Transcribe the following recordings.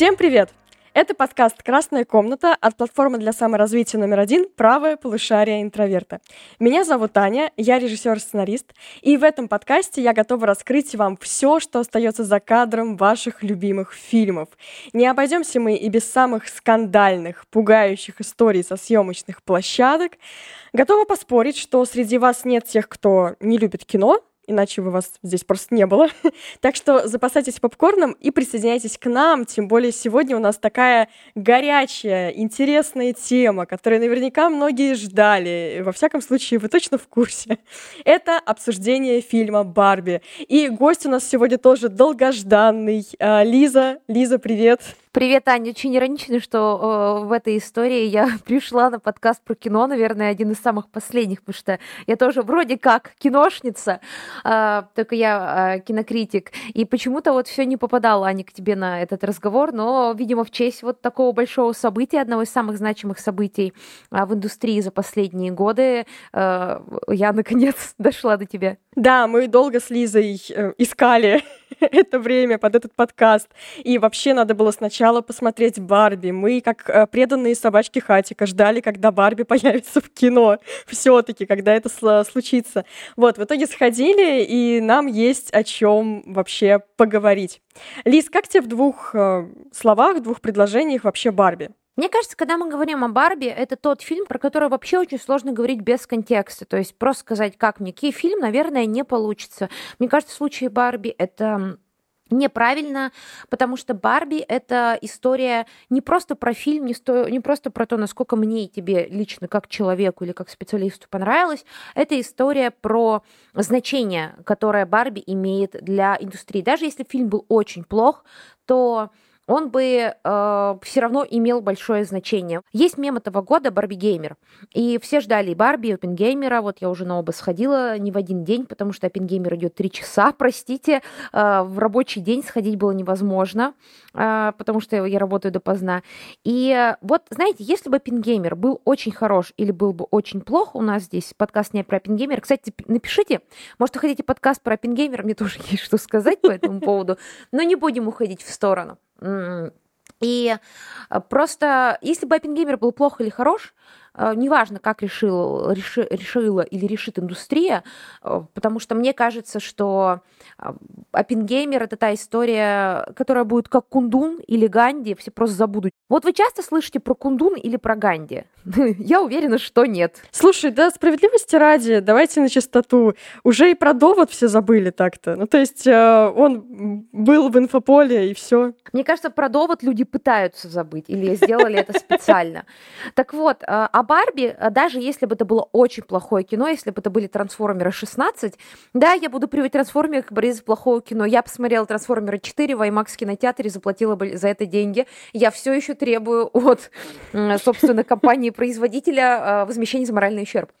Всем привет! Это подкаст «Красная комната» от платформы для саморазвития №1 «Правая полушария интроверта». Меня зовут Аня, я режиссер-сценарист, и в этом подкасте я готова раскрыть вам все, что остается за кадром ваших любимых фильмов. Не обойдемся мы и без самых скандальных, пугающих историй со съемочных площадок. Готова поспорить, что среди вас нет тех, кто не любит кино, иначе бы вас здесь просто не было. Так что запасайтесь попкорном и присоединяйтесь к нам, тем более сегодня у нас такая горячая, интересная тема, которую наверняка многие ждали, во всяком случае вы точно в курсе. Это обсуждение фильма «Барби». И гость у нас сегодня тоже долгожданный, Лиза. Лиза, привет! Привет, Аня. Очень иронично, что в этой истории я пришла на подкаст про кино, наверное, один из самых последних, потому что я тоже вроде как киношница, только я кинокритик, и почему-то вот все не попадало, Аня, к тебе на этот разговор, но, видимо, в честь вот такого большого события, одного из самых значимых событий в индустрии за последние годы, я, наконец, дошла до тебя. Да, мы долго с Лизой искали это время под этот подкаст, и вообще надо было сначала посмотреть «Барби». Мы, как преданные собачки Хатика, ждали, когда «Барби» появится в кино, все-таки, когда это случится. Вот, в итоге сходили, и нам есть о чем вообще поговорить. Лиз, как тебе в двух словах, в двух предложениях вообще «Барби»? Мне кажется, когда мы говорим о «Барби», это тот фильм, про который вообще очень сложно говорить без контекста. То есть просто сказать, как мне, какой фильм, наверное, не получится. Мне кажется, в случае «Барби» это неправильно, потому что «Барби» — это история не просто про фильм, не просто про то, насколько мне и тебе лично как человеку или как специалисту понравилось. Это история про значение, которое «Барби» имеет для индустрии. Даже если фильм был очень плох, то он бы все равно имел большое значение. Есть мем этого года «Барбигеймер». И все ждали и Барби, и Оппенгеймера. Вот я уже на оба сходила не в один день, потому что Оппенгеймер идет 3 часа, простите. В рабочий день сходить было невозможно, потому что я работаю допоздна. И вот, знаете, если бы «Оппенгеймер» был очень хорош или был бы очень плох, у нас здесь подкаст не про «Оппенгеймер». Кстати, напишите, может, вы хотите подкаст про «Оппенгеймер», мне тоже есть что сказать по этому поводу, но не будем уходить в сторону. И просто, если бы «Оппенгеймер» был плох или хорош, неважно, как решила или решит индустрия, потому что мне кажется, что «Оппенгеймер» — это та история, которая будет как «Кундун» или «Ганди», все просто забудут. Вот вы часто слышите про «Кундун» или про «Ганди»? Я уверена, что нет. Слушай, да, справедливости ради, давайте на чистоту. Уже и про «Довод» все забыли так-то. Ну, то есть он был в инфополе, и все. Мне кажется, про «Довод» люди пытаются забыть или сделали это специально. Так вот, а «Барби», даже если бы это было очень плохое кино, если бы это были «Трансформеры 16», да, я буду приводить «Трансформеры» к борьбе за плохое кино. Я посмотрела «Трансформеры 4» в IMAX кинотеатре, заплатила бы за это деньги. Я все еще требую от, собственно, компании-производителя возмещения за моральный ущерб.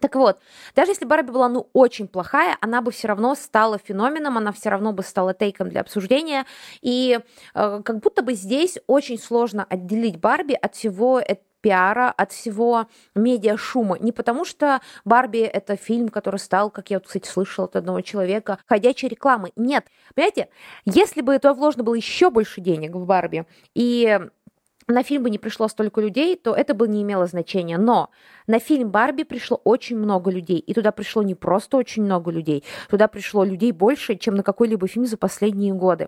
Так вот, даже если «Барби» была, ну, очень плохая, она бы все равно стала феноменом, она все равно бы стала тейком для обсуждения, и как будто бы здесь очень сложно отделить «Барби» от всего этого пиара, от всего медиашума. Не потому, что «Барби» — это фильм, который стал, как я, кстати, слышала от одного человека, ходячей рекламой. Нет. Понимаете, если бы туда вложено было еще больше денег в «Барби», и на фильм бы не пришло столько людей, то это бы не имело значения. Но на фильм «Барби» пришло очень много людей. И туда пришло не просто очень много людей, туда пришло людей больше, чем на какой-либо фильм за последние годы.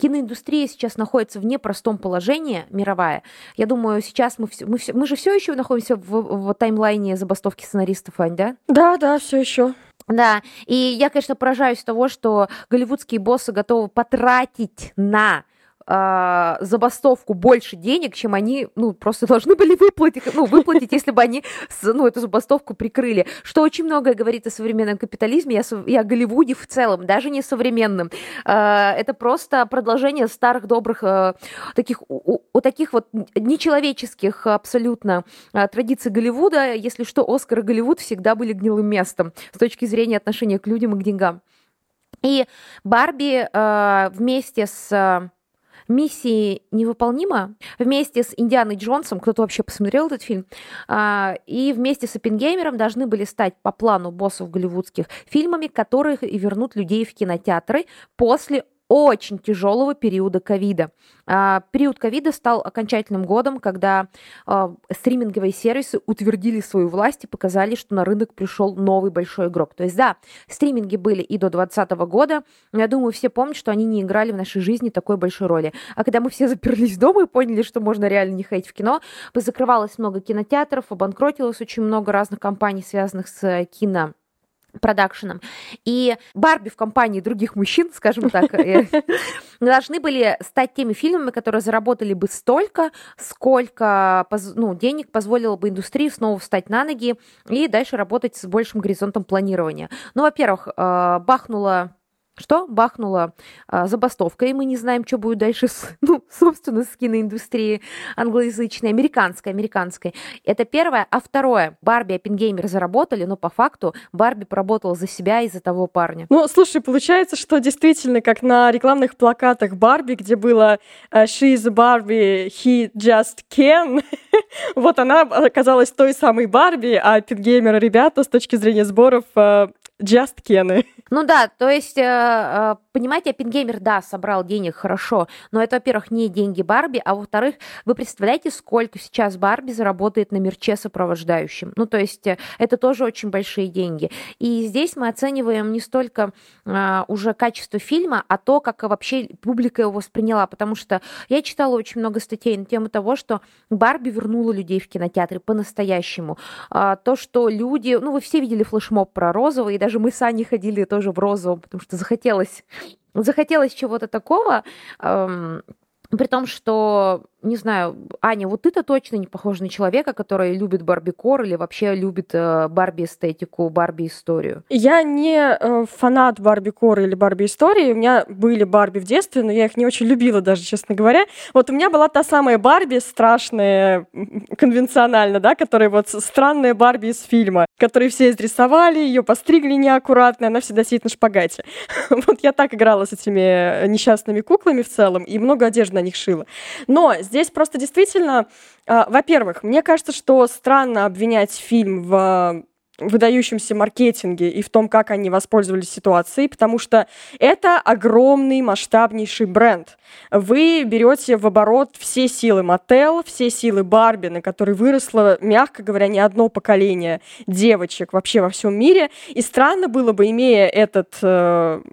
Киноиндустрия сейчас находится в непростом положении, мировая. Я думаю, сейчас мы же все еще находимся в таймлайне забастовки сценаристов, Ань, да? Да, все еще. Да, и я, конечно, поражаюсь того, что голливудские боссы готовы потратить на забастовку больше денег, чем они, ну, просто должны были выплатить, если бы они, ну, эту забастовку прикрыли. Что очень многое говорит о современном капитализме и о Голливуде в целом, даже не современном. Это просто продолжение старых добрых таких вот нечеловеческих абсолютно традиций Голливуда. Если что, Оскар и Голливуд всегда были гнилым местом с точки зрения отношения к людям и к деньгам. И «Барби» вместе с «Миссии невыполнима», вместе с «Индианой Джонсом», кто-то вообще посмотрел этот фильм, и вместе с «Оппенгеймером» должны были стать по плану боссов голливудских фильмами, которые и вернут людей в кинотеатры после очень тяжелого периода ковида. Период ковида стал окончательным годом, когда стриминговые сервисы утвердили свою власть и показали, что на рынок пришел новый большой игрок. То есть, да, стриминги были и до 2020 года, но я думаю, все помнят, что они не играли в нашей жизни такой большой роли. А когда мы все заперлись дома и поняли, что можно реально не ходить в кино, позакрывалось много кинотеатров, обанкротилось очень много разных компаний, связанных с кино. Продакшеном. И Барби в компании других мужчин, скажем так, должны были стать теми фильмами, которые заработали бы столько, сколько денег позволило бы индустрии снова встать на ноги и дальше работать с большим горизонтом планирования. Ну, во-первых, бахнула забастовка, и мы не знаем, что будет дальше, собственно, с киноиндустрией англоязычной, американской. Это первое. А второе, Барби и Оппенгеймер заработали, но по факту Барби поработала за себя и за того парня. Ну, слушай, получается, что действительно, как на рекламных плакатах Барби, где было «She is Barbie, he just can», вот она оказалась той самой Барби, а Оппенгеймер, ребята, с точки зрения сборов, just can. Ну да, то есть... Понимаете, Оппенгеймер, да, собрал денег хорошо, но это, во-первых, не деньги Барби, а во-вторых, вы представляете, сколько сейчас Барби заработает на мерче сопровождающим? Ну, то есть это тоже очень большие деньги. И здесь мы оцениваем не столько уже качество фильма, а то, как вообще публика его восприняла, потому что я читала очень много статей на тему того, что Барби вернула людей в кинотеатре по-настоящему. То, что люди... Ну, вы все видели флешмоб про розовый, и даже мы с Аней ходили тоже в розовом, потому что захотелось чего-то такого, при том, что, не знаю, Аня, вот ты-то точно не похожа на человека, который любит барби-кор или вообще любит барби-эстетику, барби-историю. Я не фанат барби-кора или барби-истории. У меня были барби в детстве, но я их не очень любила даже, честно говоря. Вот у меня была та самая Барби, страшная, конвенционально, да, которая вот странная Барби из фильма, которую все изрисовали, ее постригли неаккуратно, она всегда сидит на шпагате. Вот я так играла с этими несчастными куклами в целом, и много одежды на них шила. Но здесь просто действительно, во-первых, мне кажется, что странно обвинять фильм в выдающемся маркетинге и в том, как они воспользовались ситуацией, потому что это огромный масштабнейший бренд. Вы берете в оборот все силы Mattel, все силы Барби, на которой выросло, мягко говоря, не одно поколение девочек вообще во всем мире, и странно было бы, имея этот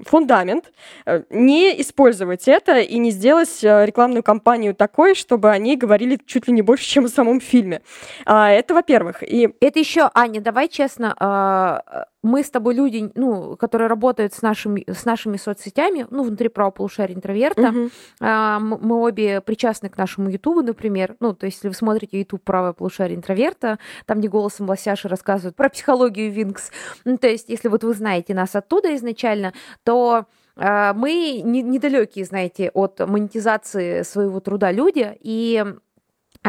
фундамент, не использовать это и не сделать рекламную кампанию такой, чтобы они говорили чуть ли не больше, чем о самом фильме. Это, во-первых. И... Это еще, Аня, давай честно... Мы с тобой люди, которые работают с нашими соцсетями, внутри правого полушария интроверта. Мы обе причастны к нашему Ютубу, например. То есть, если вы смотрите Ютуб правое полушарие интроверта, там, где голосом лосяши рассказывают про психологию Винкс. То есть, если вот вы знаете нас оттуда изначально, то... мы недалекие, знаете, от монетизации своего труда люди, и...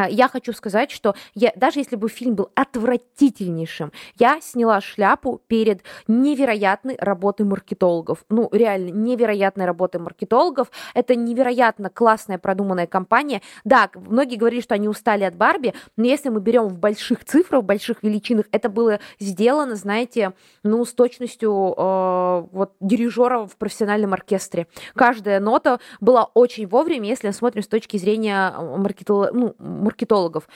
Я хочу сказать, что даже если бы фильм был отвратительнейшим, я сняла шляпу перед невероятной работой маркетологов. Реально, невероятной работой маркетологов. Это невероятно классная продуманная кампания. Да, многие говорили, что они устали от Барби, но если мы берем в больших цифрах, в больших величинах, это было сделано, знаете, с точностью дирижера в профессиональном оркестре. Каждая нота была очень вовремя, если мы смотрим с точки зрения маркетологов.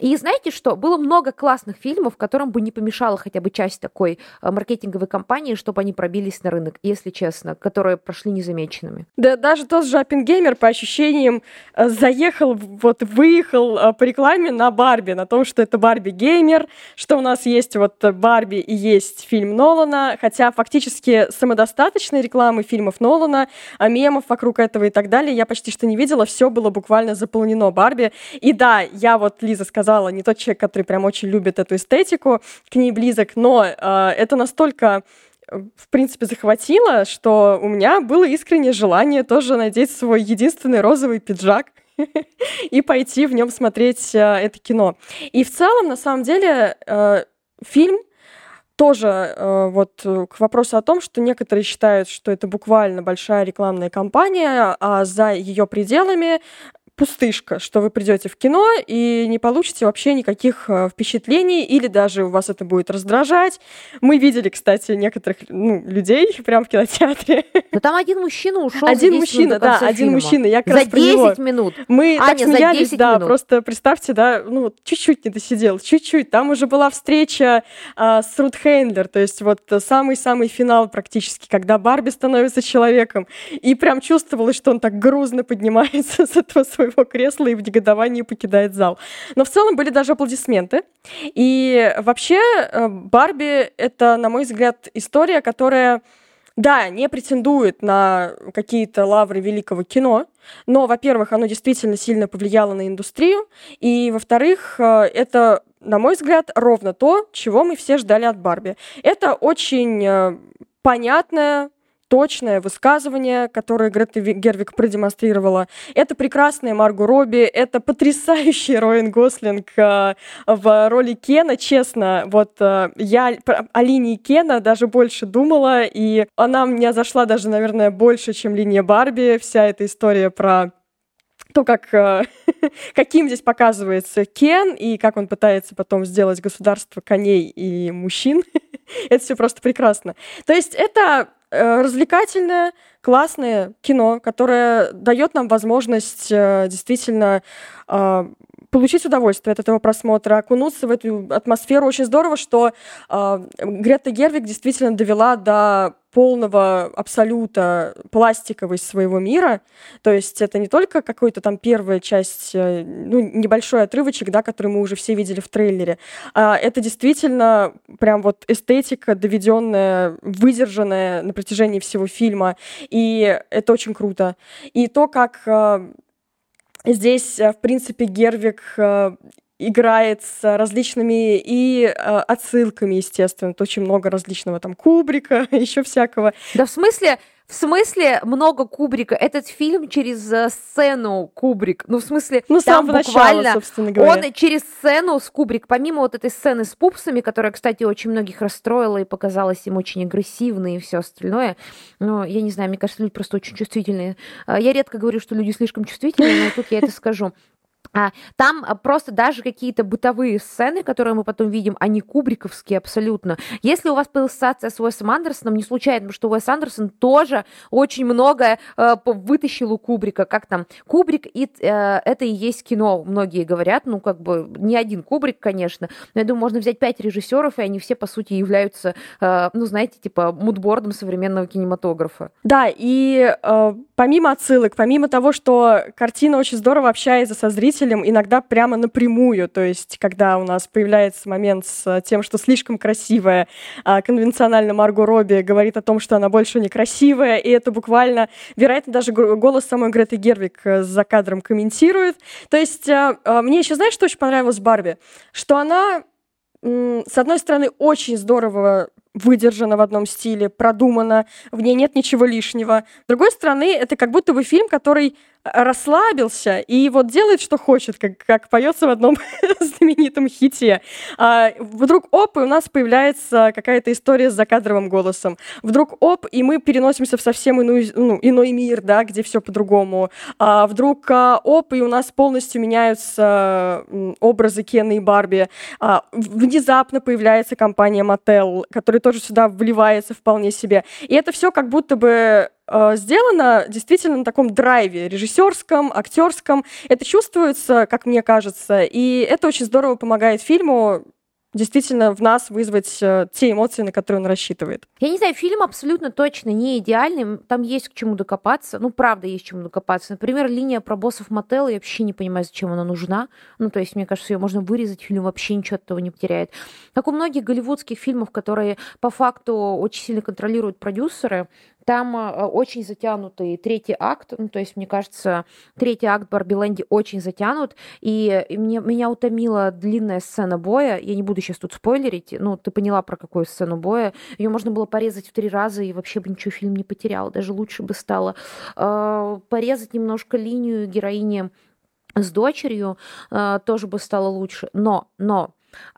И знаете что? Было много классных фильмов, которым бы не помешала хотя бы часть такой маркетинговой кампании, чтобы они пробились на рынок, если честно, которые прошли незамеченными. Да, даже тот же Оппенгеймер, по ощущениям, заехал, выехал по рекламе на Барби, на том, что это Барби-геймер, что у нас есть Барби и есть фильм Нолана, хотя фактически самодостаточной рекламы фильмов Нолана, мемов вокруг этого и так далее я почти что не видела, все было буквально заполнено Барби. И да, я Лиза сказала, не тот человек, который прям очень любит эту эстетику, к ней близок, но это настолько, в принципе, захватило, что у меня было искреннее желание тоже надеть свой единственный розовый пиджак и пойти в нем смотреть это кино. И в целом, на самом деле, фильм тоже к вопросу о том, что некоторые считают, что это буквально большая рекламная кампания, а за ее пределами пустышка, что вы придете в кино и не получите вообще никаких впечатлений, или даже у вас это будет раздражать. Мы видели, кстати, некоторых людей прямо в кинотеатре. Но там один мужчина ушел. Один мужчина, да, один мужчина. Я как раз про него. За 10 минут. Мы так смеялись, да, просто представьте, да, чуть-чуть не досидел, чуть-чуть. Там уже была встреча с Рут Хэндлер, то есть вот самый-самый финал практически, когда Барби становится человеком. И прям чувствовалось, что он так грузно поднимается с этого своего кресла и в негодовании покидает зал. Но в целом были даже аплодисменты. И вообще Барби — это, на мой взгляд, история, которая, да, не претендует на какие-то лавры великого кино, но, во-первых, оно действительно сильно повлияло на индустрию, и, во-вторых, это, на мой взгляд, ровно то, чего мы все ждали от Барби. Это очень понятная, точное высказывание, которое Грета Гервиг продемонстрировала. Это прекрасная Марго Робби, это потрясающий Райан Гослинг в роли Кена, честно. Я о линии Кена даже больше думала, и она мне зашла даже, наверное, больше, чем линия Барби. Вся эта история про то, каким здесь показывается Кен, и как он пытается потом сделать государство коней и мужчин. Это все просто прекрасно. То есть это развлекательное, классное кино, которое дает нам возможность действительно получить удовольствие от этого просмотра, окунуться в эту атмосферу. Очень здорово, что Грета Гервиг действительно довела до полного абсолюта пластиковость своего мира. То есть это не только какой-то там первая часть, небольшой отрывочек, да, который мы уже все видели в трейлере. А это действительно прям эстетика, доведенная, выдержанная на протяжении всего фильма. И это очень круто. И то, как здесь, в принципе, Гервиг играет с различными и отсылками, естественно. Очень много различного там Кубрика, еще всякого. Да в смысле много Кубрика? Этот фильм через сцену Кубрик. Там буквально начала, собственно говоря. Он через сцену с Кубрик. Помимо этой сцены с пупсами, которая, кстати, очень многих расстроила и показалась им очень агрессивной и все остальное. Но я не знаю, мне кажется, люди просто очень чувствительные. Я редко говорю, что люди слишком чувствительные, но тут я это скажу. Там просто даже какие-то бытовые сцены, которые мы потом видим, они кубриковские абсолютно. Если у вас была ассоциация с Уэсом Андерсоном, не случайно, что Уэс Андерсон тоже очень многое вытащил у Кубрика. Как там? Кубрик это и есть кино, многие говорят. Не один Кубрик, конечно. Но я думаю, можно взять 5 режиссеров, и они все, по сути, являются, мудбордом современного кинематографа. Да, и помимо отсылок, помимо того, что картина очень здорово общается со зрителями, иногда прямо напрямую, то есть когда у нас появляется момент с тем, что слишком красивая, конвенционально Марго Робби говорит о том, что она больше не красивая, и это буквально, вероятно, даже голос самой Греты Гервиг за кадром комментирует. То есть мне еще, знаешь, что очень понравилось в Барби? Что она, с одной стороны, очень здорово выдержана в одном стиле, продумана, в ней нет ничего лишнего. С другой стороны, это как будто бы фильм, который расслабился и делает, что хочет, как поется в одном знаменитом хите. Вдруг оп, и у нас появляется какая-то история с закадровым голосом. Вдруг оп, и мы переносимся в совсем иной мир, да, где все по-другому. Вдруг оп, и у нас полностью меняются образы Кена и Барби. Внезапно появляется компания Mattel, которая тоже сюда вливается вполне себе. И это все как будто бы сделано действительно на таком драйве режиссерском, актерском. Это чувствуется, как мне кажется, и это очень здорово помогает фильму действительно в нас вызвать те эмоции, на которые он рассчитывает. Я не знаю, фильм абсолютно точно не идеальный, там есть к чему докопаться, правда есть к чему докопаться. Например, линия про боссов Mattel, я вообще не понимаю, зачем она нужна. То есть, мне кажется, ее можно вырезать, фильм вообще ничего от того не потеряет. Как у многих голливудских фильмов, которые по факту очень сильно контролируют продюсеры, там очень затянутый третий акт, то есть, мне кажется, третий акт Барбиленди очень затянут, и меня утомила длинная сцена боя, я не буду сейчас тут спойлерить, ты поняла, про какую сцену боя, ее можно было порезать в 3 раза, и вообще бы ничего фильм не потерял, даже лучше бы стало. Порезать немножко линию героини с дочерью тоже бы стало лучше, но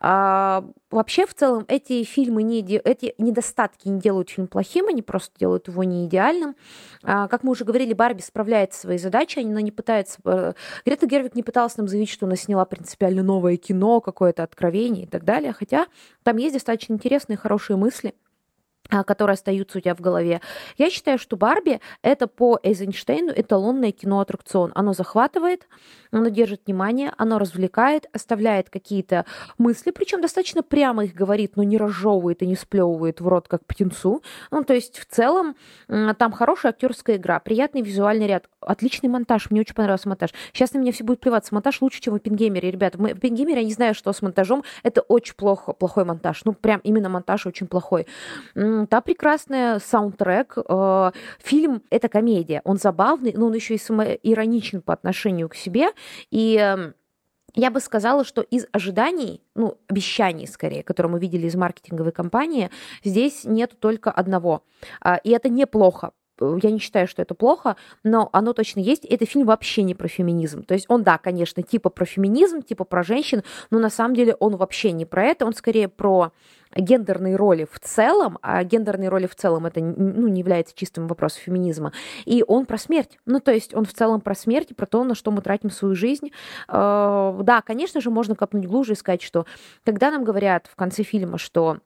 Вообще, в целом, эти фильмы, эти недостатки не делают фильм плохим, они просто делают его не идеальным. Как мы уже говорили, Барби справляется свои задачи, она не пытается... Грета Гервиг не пыталась нам заявить, что она сняла принципиально новое кино, какое-то откровение и так далее, хотя там есть достаточно интересные, хорошие мысли, которые остаются у тебя в голове. Я считаю, что «Барби» — это по Эйзенштейну эталонное кино-аттракцион. Оно захватывает, оно держит внимание, оно развлекает, оставляет какие-то мысли, причем достаточно прямо их говорит, но не разжевывает и не сплевывает в рот, как птенцу. Ну, то есть, в целом, там хорошая актерская игра, приятный визуальный ряд, отличный монтаж. Мне очень понравился монтаж. Сейчас на меня все будут плеваться. Монтаж лучше, чем в «Оппенгеймере». Ребята, в «Оппенгеймере» я не знаю, что с монтажом. Это очень плохо, плохой монтаж. Ну, прям именно монтаж очень плохой. Та прекрасная, саундтрек. Фильм — это комедия. Он забавный, но он еще и самоироничен по отношению к себе. И я бы сказала, что из ожиданий, ну, обещаний, скорее, которые мы видели из маркетинговой кампании, здесь нет только одного. И это неплохо. Я не считаю, что это плохо, но оно точно есть. Это фильм вообще не про феминизм. То есть он, да, конечно, типа про феминизм, типа про женщин, но на самом деле он вообще не про это. Он скорее про гендерные роли в целом, а гендерные роли в целом это, ну, не является чистым вопросом феминизма. И он про смерть. Ну, то есть он в целом про смерть и про то, на что мы тратим свою жизнь. Да, конечно же, можно копнуть глубже и сказать, что когда нам говорят в конце фильма, что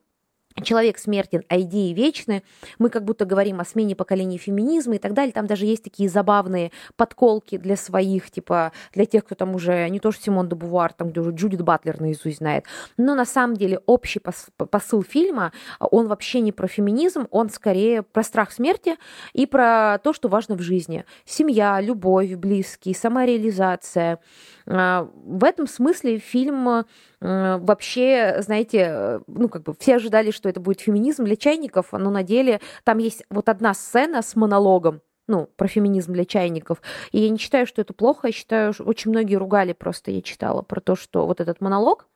человек смертен, а идеи вечны. Мы как будто говорим о смене поколений феминизма и так далее. Там даже есть такие забавные подколки для своих, типа для тех, кто там уже не то что Симон де Бувар, там где уже Джудит Батлер наизусть знает. Но на самом деле общий посыл фильма, он вообще не про феминизм, он скорее про страх смерти и про то, что важно в жизни. Семья, любовь, близкие, самореализация. В этом смысле фильм вообще, знаете, ну как бы все ожидали, что это будет феминизм для чайников, но на деле там есть вот одна сцена с монологом, ну, про феминизм для чайников. И я не считаю, что это плохо, я считаю, что очень многие ругали просто, я читала про то, что вот этот монолог,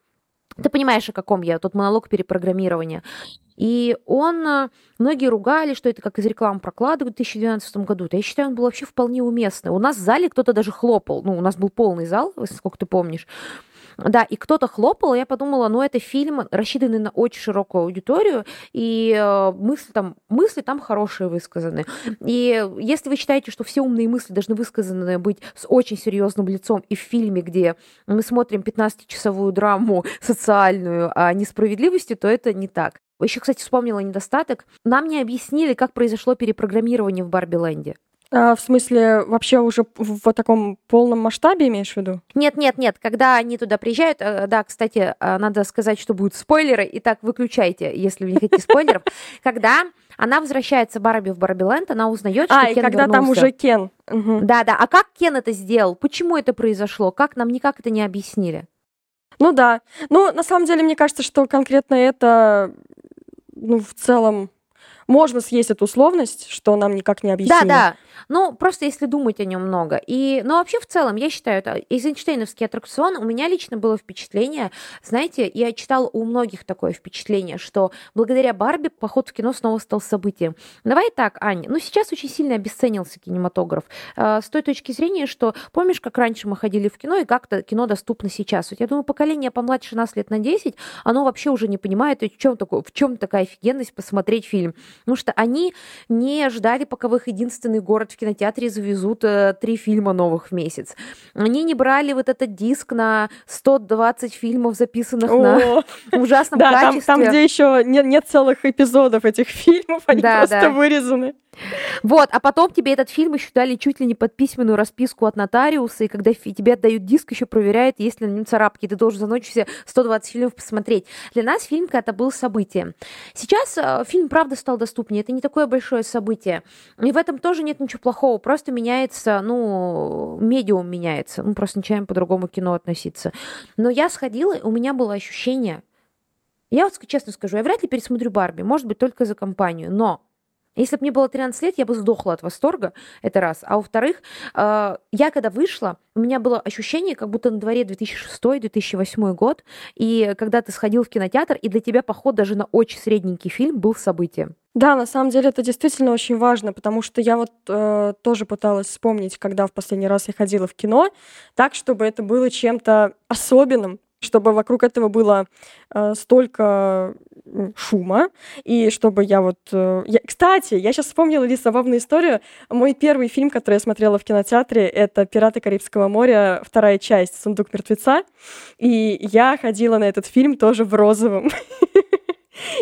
ты понимаешь, о каком я, тот монолог перепрограммирования. И он, многие ругали, что это как из рекламы прокладывают в 2012 году. Я считаю, он был вообще вполне уместный. У нас в зале кто-то даже хлопал. Ну, у нас был полный зал, сколько ты помнишь. Да, и кто-то хлопал, и я подумала, ну, это фильм, рассчитанный на очень широкую аудиторию, и мысли там хорошие высказаны. И если вы считаете, что все умные мысли должны высказаны быть с очень серьезным лицом и в фильме, где мы смотрим 15-часовую драму социальную о несправедливости, то это не так. Еще, кстати, вспомнила недостаток. Нам не объяснили, как произошло перепрограммирование в Барби-ленде. В смысле, вообще уже в таком полном масштабе имеешь в виду? Нет. Когда они туда приезжают, да, кстати, надо сказать, что будут спойлеры, и так выключайте, если вы не хотите спойлеров. Когда она возвращается Барби в Барби-ленд, она узнает, что Кен вернулся. А, и когда там уже Кен. Да. А как Кен это сделал? Почему это произошло? Как нам никак это не объяснили? Ну да. Ну, на самом деле, мне кажется, что конкретно это, ну, в целом, можно съесть эту условность, что нам никак не объяснили. Да. Ну, просто если думать о нем много. Но вообще, в целом, я считаю, это эйзенштейновский аттракцион. У меня лично было впечатление, знаете, я читала у многих такое впечатление, что благодаря Барби поход в кино снова стал событием. Давай так, Аня, сейчас очень сильно обесценился кинематограф. С той точки зрения, что помнишь, как раньше мы ходили в кино, и как-то кино доступно сейчас. Вот я думаю, поколение помладше нас лет на 10, оно вообще уже не понимает, в чем такая офигенность посмотреть фильм. Потому что они не ждали, пока в их единственный город в кинотеатре завезут 3 фильма новых в месяц. Они не брали вот этот диск на 120 фильмов, записанных на ужасном качестве. Да, там, где еще нет целых эпизодов этих фильмов, они просто вырезаны. Вот, а потом тебе этот фильм еще дали чуть ли не под письменную расписку от нотариуса, и когда тебе отдают диск, еще проверяют, есть ли на нем царапки. Ты должен за ночь все 120 фильмов посмотреть. Для нас фильм когда-то был событием. Сейчас фильм, правда, стал доступнее. Это не такое большое событие. И в этом тоже нет ничего плохого. Просто меняется, медиум меняется. Мы просто начинаем по-другому к кино относиться. Но я сходила, у меня было ощущение... Я вот честно скажу, я вряд ли пересмотрю Барби. Может быть, только за компанию. Но... Если бы мне было 13 лет, я бы сдохла от восторга, это раз. А во-вторых, я когда вышла, у меня было ощущение, как будто на дворе 2006-2008 год, и когда ты сходил в кинотеатр, и для тебя поход даже на очень средненький фильм был событием. Да, на самом деле это действительно очень важно, потому что я тоже пыталась вспомнить, когда в последний раз я ходила в кино, так, чтобы это было чем-то особенным, чтобы вокруг этого было столько шума, и чтобы я вот... Кстати, я сейчас вспомнила лишь забавную историю. Мой первый фильм, который я смотрела в кинотеатре, это «Пираты Карибского моря», вторая часть, «Сундук мертвеца», и я ходила на этот фильм тоже в розовом.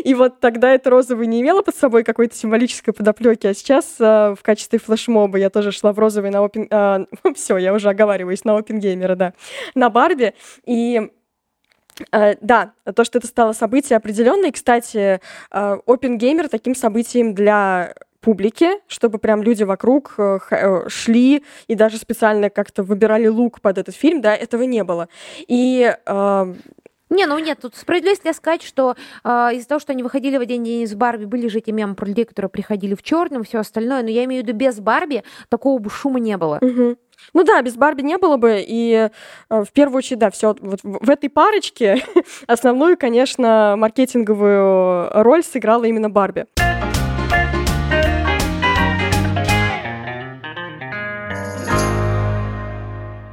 И вот тогда это розовый не имело под собой какой-то символической подоплеки, а сейчас в качестве флешмоба я тоже шла в розовый на Оппенгеймера, да, на Барби. И да, то, что это стало событие определенное. Кстати, Оппенгеймер таким событием для публики, чтобы прям люди вокруг шли и даже специально как-то выбирали лук под этот фильм, да, этого не было. И... Нет, тут справедливость для сказать, что из-за того, что они выходили в один день из Барби, были же эти мемы про людей, которые приходили в черном, все остальное, но я имею в виду, без Барби такого бы шума не было. Угу. Ну да, без Барби не было бы, и в первую очередь, да, все вот в этой парочке основную, конечно, маркетинговую роль сыграла именно Барби.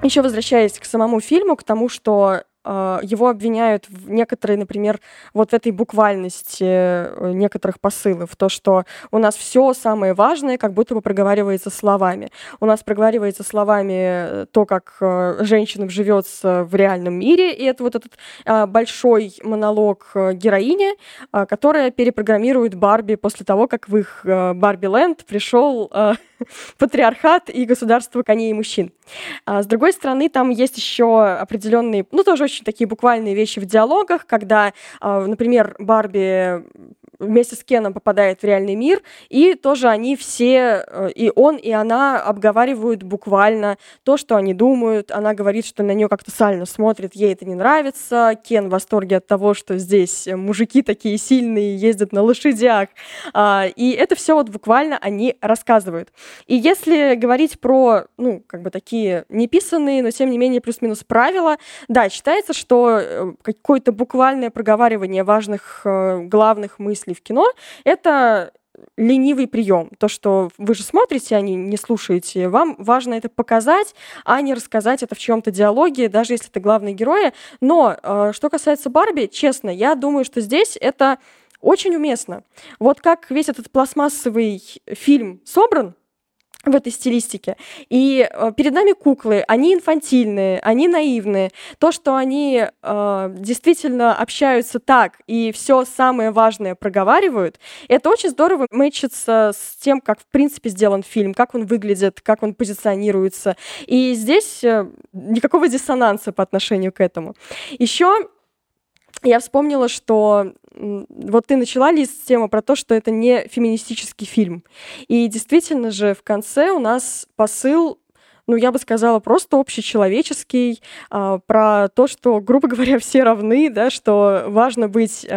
Еще возвращаясь к самому фильму, к тому, что его обвиняют в некоторой, например, вот этой буквальности некоторых посылов, то, что у нас все самое важное как будто бы проговаривается словами. У нас проговаривается словами то, как женщинам живется в реальном мире, и это вот этот большой монолог героини, которая перепрограммирует Барби после того, как в их Барби-ленд пришел патриархат и государство коней и мужчин. С другой стороны, там есть еще определенные, тоже очень такие буквальные вещи в диалогах, когда, например, Барби вместе с Кеном попадает в реальный мир, и тоже они все, и он, и она, обговаривают буквально то, что они думают. Она говорит, что на нее как-то сально смотрит, ей это не нравится. Кен в восторге от того, что здесь мужики такие сильные, ездят на лошадях. И это все вот буквально они рассказывают. И если говорить про, такие неписанные, но тем не менее плюс-минус правила, да, считается, что какое-то буквальное проговаривание важных главных мыслей в кино, это ленивый прием. То, что вы же смотрите, а не слушаете, вам важно это показать, а не рассказать это в чьем-то диалоге, даже если это главные герои. Но что касается Барби, честно, я думаю, что здесь это очень уместно. Вот как весь этот пластмассовый фильм собран в этой стилистике. И перед нами куклы, они инфантильные, они наивные. То, что они действительно общаются так и все самое важное проговаривают, это очень здорово мэчится с тем, как в принципе сделан фильм, как он выглядит, как он позиционируется. И здесь никакого диссонанса по отношению к этому. Еще я вспомнила, что вот ты начала, Лиз, тему про то, что это не феминистический фильм. И действительно же в конце у нас посыл, я бы сказала, просто общечеловеческий, про то, что, грубо говоря, все равны, да, что важно быть...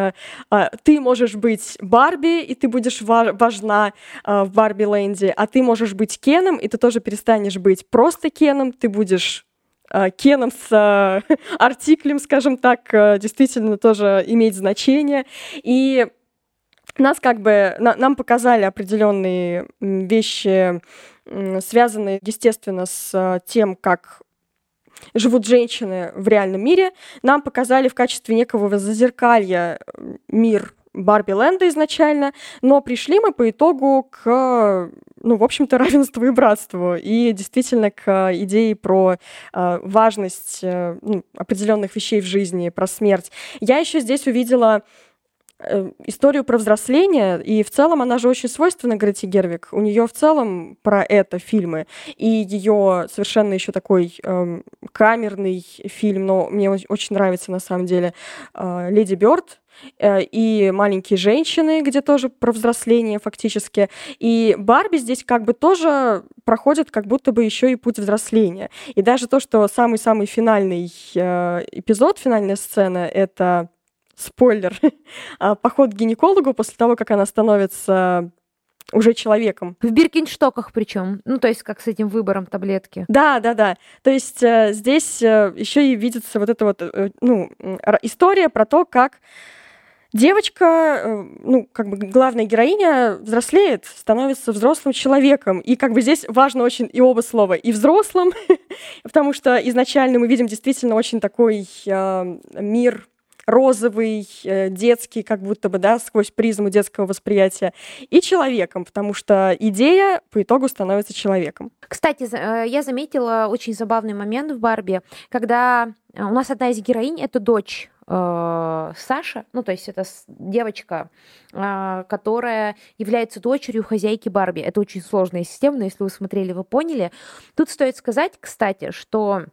ты можешь быть Барби, и ты будешь важна в Барби-ленде, а ты можешь быть Кеном, и ты тоже перестанешь быть просто Кеном, ты будешь... Кеном с артиклем, скажем так, действительно тоже имеет значение. И нас нам показали определенные вещи, связанные, естественно, с тем, как живут женщины в реальном мире. Нам показали в качестве некого зазеркалья мир Барби-ленда изначально, но пришли мы по итогу к, равенству и братству, и действительно к идее про важность определенных вещей в жизни, про смерть. Я еще здесь увидела историю про взросление, и в целом она же очень свойственна Грете Гервиг. У нее в целом про это фильмы, и ее совершенно еще такой камерный фильм, но мне очень нравится на самом деле «Леди Бёрд», и «Маленькие женщины», где тоже про взросление фактически. И Барби здесь тоже проходит как будто бы еще и путь взросления. И даже то, что самый-самый финальный эпизод, финальная сцена, это спойлер, поход к гинекологу после того, как она становится уже человеком. В Биркинштоках причем. То есть как с этим выбором таблетки. Да. То есть здесь еще и видится вот эта история про то, как девочка, ну, как бы главная героиня, взрослеет, становится взрослым человеком. И как бы здесь важно очень и оба слова, и взрослым, потому что изначально мы видим действительно очень такой мир розовый, детский, как будто бы, да, сквозь призму детского восприятия, и человеком, потому что идея по итогу становится человеком. Кстати, я заметила очень забавный момент в «Барби», когда у нас одна из героинь — это дочь Саша, ну, то есть это девочка, которая является дочерью хозяйки Барби. Это очень сложная система, но если вы смотрели, вы поняли. Тут стоит сказать, кстати, что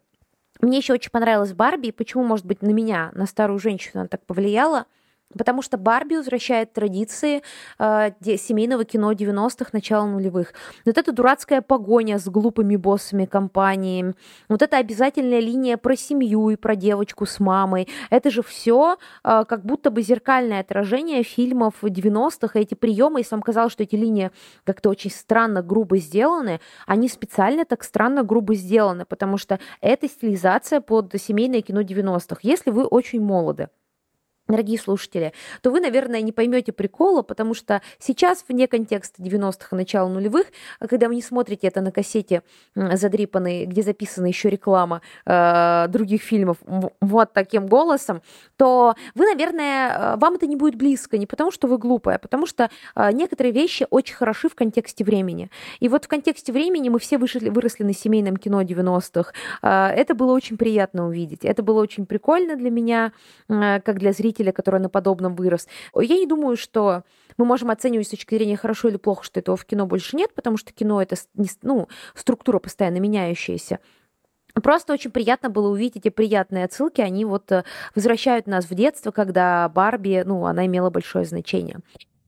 мне еще очень понравилась Барби, и почему, может быть, на меня, на старую женщину, она так повлияла, потому что Барби возвращает традиции семейного кино 90-х, начала нулевых. Вот эта дурацкая погоня с глупыми боссами компании, вот эта обязательная линия про семью и про девочку с мамой. Это же все как будто бы зеркальное отражение фильмов 90-х, эти приемы. Если вам казалось, что эти линии как-то очень странно, грубо сделаны, они специально так странно, грубо сделаны, потому что это стилизация под семейное кино 90-х, если вы очень молоды, дорогие слушатели, то вы, наверное, не поймете прикола, потому что сейчас вне контекста 90-х и начала нулевых, когда вы не смотрите это на кассете задрипанной, где записана еще реклама других фильмов вот таким голосом, то вы, наверное, вам это не будет близко, не потому что вы глупая, а потому что некоторые вещи очень хороши в контексте времени. И вот в контексте времени мы все выросли на семейном кино 90-х. Это было очень приятно увидеть. Это было очень прикольно для меня, как для зрителей, который на подобном вырос. Я не думаю, что мы можем оценивать с точки зрения хорошо или плохо, что этого в кино больше нет, потому что кино — это, ну, структура постоянно меняющаяся. Просто очень приятно было увидеть эти приятные отсылки. Они вот возвращают нас в детство, когда Барби, ну, она имела большое значение.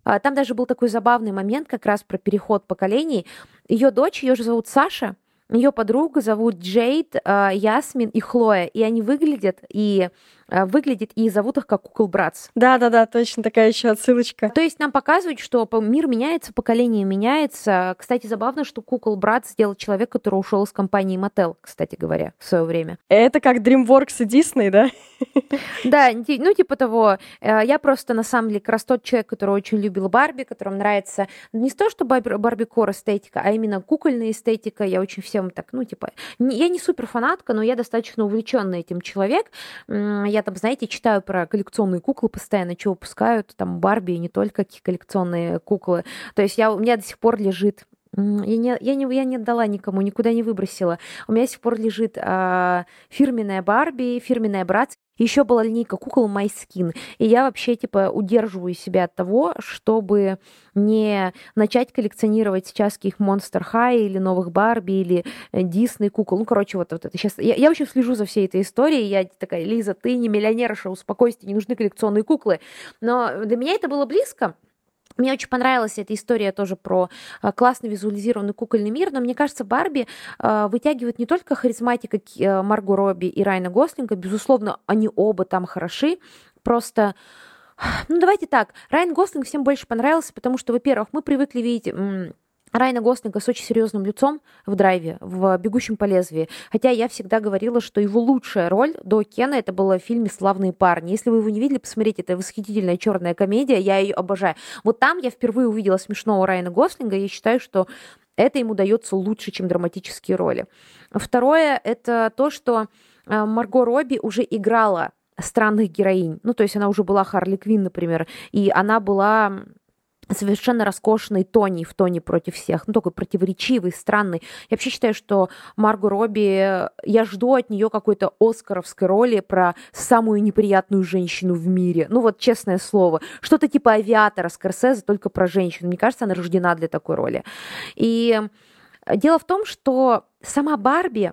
Там даже был такой забавный момент как раз про переход поколений. Ее дочь, ее же зовут Саша, ее подругу зовут Джейд, Ясмин и Хлоя, и они выглядят и зовут их как кукол Братц. Да-да-да, точно такая еще отсылочка. То есть нам показывают, что мир меняется, поколение меняется. Кстати, забавно, что кукол Братц сделал человек, который ушел из компании Mattel, кстати говоря, в свое время. Это как DreamWorks и Disney, да? Да, ну типа того. Я просто на самом деле как раз тот человек, который очень любил Барби, которому нравится не то, что барбикор эстетика, а именно кукольная эстетика. Я очень всем так, ну типа, я не супер фанатка, но я достаточно увлеченный этим человек. Я там, знаете, читаю про коллекционные куклы постоянно, чего выпускают, там, Барби, и не только какие коллекционные куклы. То есть у меня до сих пор лежит, я не отдала никому, никуда не выбросила. У меня до сих пор лежит фирменная Барби, фирменная Братц. Еще была линейка кукол My Skin. И я вообще, типа, удерживаю себя от того, чтобы не начать коллекционировать сейчас каких Monster High или новых Барби, или Disney кукол. Ну, короче, вот это сейчас. Я вообще слежу за всей этой историей. Я такая: Лиза, ты не миллионерша, успокойся, тебе не нужны коллекционные куклы. Но для меня это было близко. Мне очень понравилась эта история тоже про классно визуализированный кукольный мир, но мне кажется, Барби вытягивает не только харизматика Марго Робби и Райана Гослинга, безусловно, они оба там хороши, просто... Ну, давайте так, Райан Гослинг всем больше понравился, потому что, во-первых, мы привыкли видеть... Райана Гослинга с очень серьезным лицом в «Драйве», в «Бегущем по лезвию». Хотя я всегда говорила, что его лучшая роль до Кена — это была в фильме «Славные парни». Если вы его не видели, посмотрите, это восхитительная черная комедия, я ее обожаю. Вот там я впервые увидела смешного Райана Гослинга, и я считаю, что это ему дается лучше, чем драматические роли. Второе — это то, что Марго Робби уже играла странных героинь. Ну, то есть она уже была Харли Квинн, например, и она была... совершенно роскошный Тони в «Тони против всех». Ну, такой противоречивый, странный. Я вообще считаю, что Марго Робби... Я жду от нее какой-то оскаровской роли про самую неприятную женщину в мире. Ну, вот честное слово. Что-то типа «Авиатора» Скорсезе, только про женщину. Мне кажется, она рождена для такой роли. И дело в том, что сама Барби...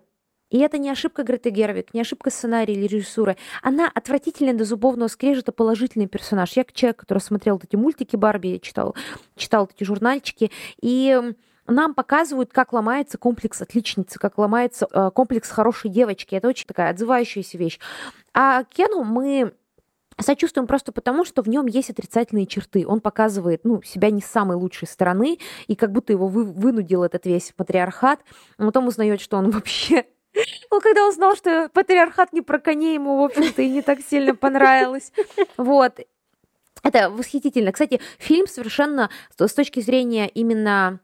И это не ошибка Греты Гервиг, не ошибка сценария или режиссуры. Она отвратительная до зубовного скрежета положительный персонаж. Я человек, который смотрел эти мультики Барби, читал эти журнальчики, и нам показывают, как ломается комплекс отличницы, как ломается комплекс хорошей девочки. Это очень такая отзывающаяся вещь. А Кену мы... сочувствуем просто потому, что в нем есть отрицательные черты. Он показывает, ну, себя не с самой лучшей стороны, и как будто его вынудил этот весь патриархат. Потом узнает, что он вообще... Ну, когда узнал, что патриархат не про коней, ему, в общем-то, и не так сильно понравилось. Вот. Это восхитительно. Кстати, фильм совершенно с точки зрения именно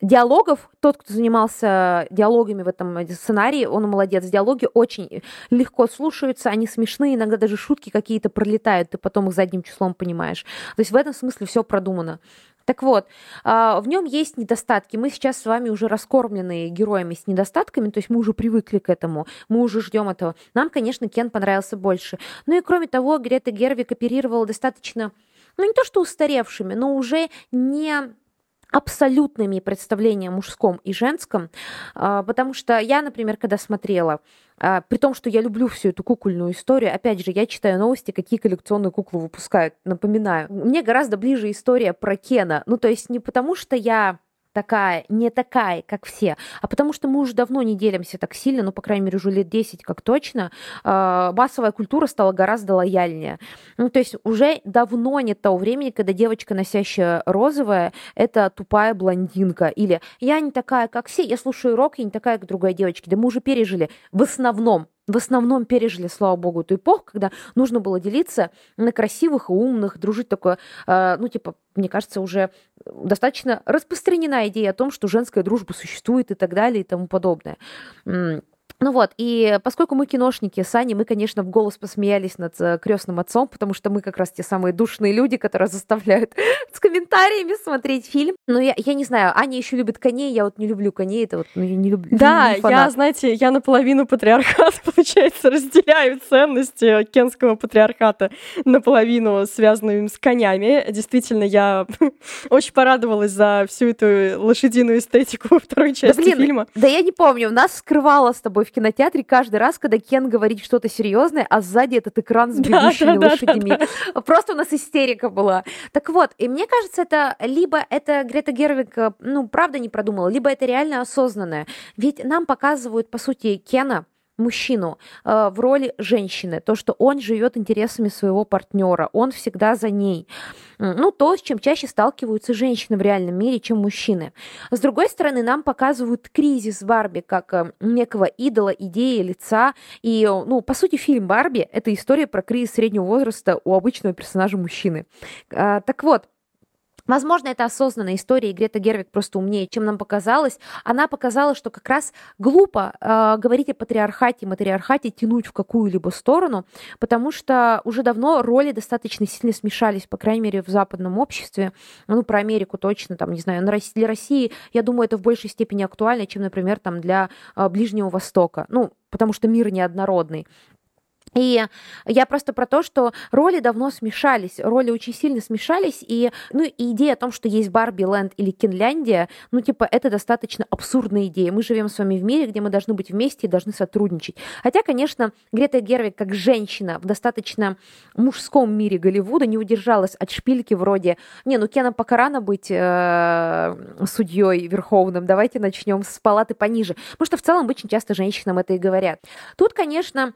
диалогов, тот, кто занимался диалогами в этом сценарии, он молодец. Диалоги очень легко слушаются, они смешные, иногда даже шутки какие-то пролетают, ты потом их задним числом понимаешь. То есть в этом смысле все продумано. Так вот, в нем есть недостатки. Мы сейчас с вами уже раскормлены героями с недостатками, то есть мы уже привыкли к этому, мы уже ждем этого. Нам, конечно, Кен понравился больше. Ну и кроме того, Грета Гервиг оперировала достаточно, ну не то что устаревшими, но уже не абсолютными представлениями о мужском и женском, потому что я, например, когда смотрела, при том, что я люблю всю эту кукольную историю, опять же, я читаю новости, какие коллекционные куклы выпускают, напоминаю. Мне гораздо ближе история про Кена, ну то есть не потому, что я такая, не такая, как все, а потому что мы уже давно не делимся так сильно, ну, по крайней мере, уже лет 10 как точно, массовая культура стала гораздо лояльнее. Ну, то есть уже давно нет того времени, когда девочка, носящая розовое, это тупая блондинка. Или я не такая, как все, я слушаю рок, я не такая, как другая девочка. Да мы уже пережили в основном пережили, слава богу, ту эпоху, когда нужно было делиться на красивых и умных, дружить такое, ну, типа, мне кажется, уже достаточно распространена идея о том, что женская дружба существует и так далее и тому подобное. Ну вот, и поскольку мы киношники с Аней, мы, конечно, в голос посмеялись над «Крёстным отцом», потому что мы как раз те самые душные люди, которые заставляют с комментариями смотреть фильм. Но я не знаю, Аня еще любит коней, я вот не люблю коней, это вот, ну, я не люблю. Да, я наполовину патриархат, получается, разделяю ценности кенского патриархата, наполовину связанными с конями. Действительно, я очень порадовалась за всю эту лошадиную эстетику во второй части фильма. Да я не помню, нас скрывало с тобой в кинотеатре каждый раз, когда Кен говорит что-то серьезное, а сзади этот экран с бегущими лошадями. Просто у нас истерика была. Так вот, и мне кажется, это либо это Грета Гервиг, ну, правда не продумала, либо это реально осознанное. Ведь нам показывают, по сути, Кена, мужчину, в роли женщины, то, что он живет интересами своего партнера, он всегда за ней. Ну, то, с чем чаще сталкиваются женщины в реальном мире, чем мужчины. С другой стороны, нам показывают кризис Барби как некого идола, идеи, лица. И, ну, по сути, фильм «Барби» — это история про кризис среднего возраста у обычного персонажа мужчины. Так вот, возможно, это осознанная история, и Грета Гервиг просто умнее, чем нам показалось. Она показала, что как раз глупо говорить о патриархате, матриархате, тянуть в какую-либо сторону, потому что уже давно роли достаточно сильно смешались, по крайней мере, в западном обществе. Ну, про Америку точно, там, не знаю, для России, я думаю, это в большей степени актуально, чем, например, там, для Ближнего Востока. Ну, потому что мир неоднородный. И я просто про то, что роли давно смешались, роли очень сильно смешались, и, ну, и идея о том, что есть Барби-ленд или Кинляндия, ну, типа, это достаточно абсурдная идея. Мы живем с вами в мире, где мы должны быть вместе и должны сотрудничать. Хотя, конечно, Грета Гервиг, как женщина в достаточно мужском мире Голливуда, не удержалась от шпильки вроде Кена пока рано быть судьей верховным, давайте начнем с палаты пониже. Потому что в целом очень часто женщинам это и говорят. Тут, конечно,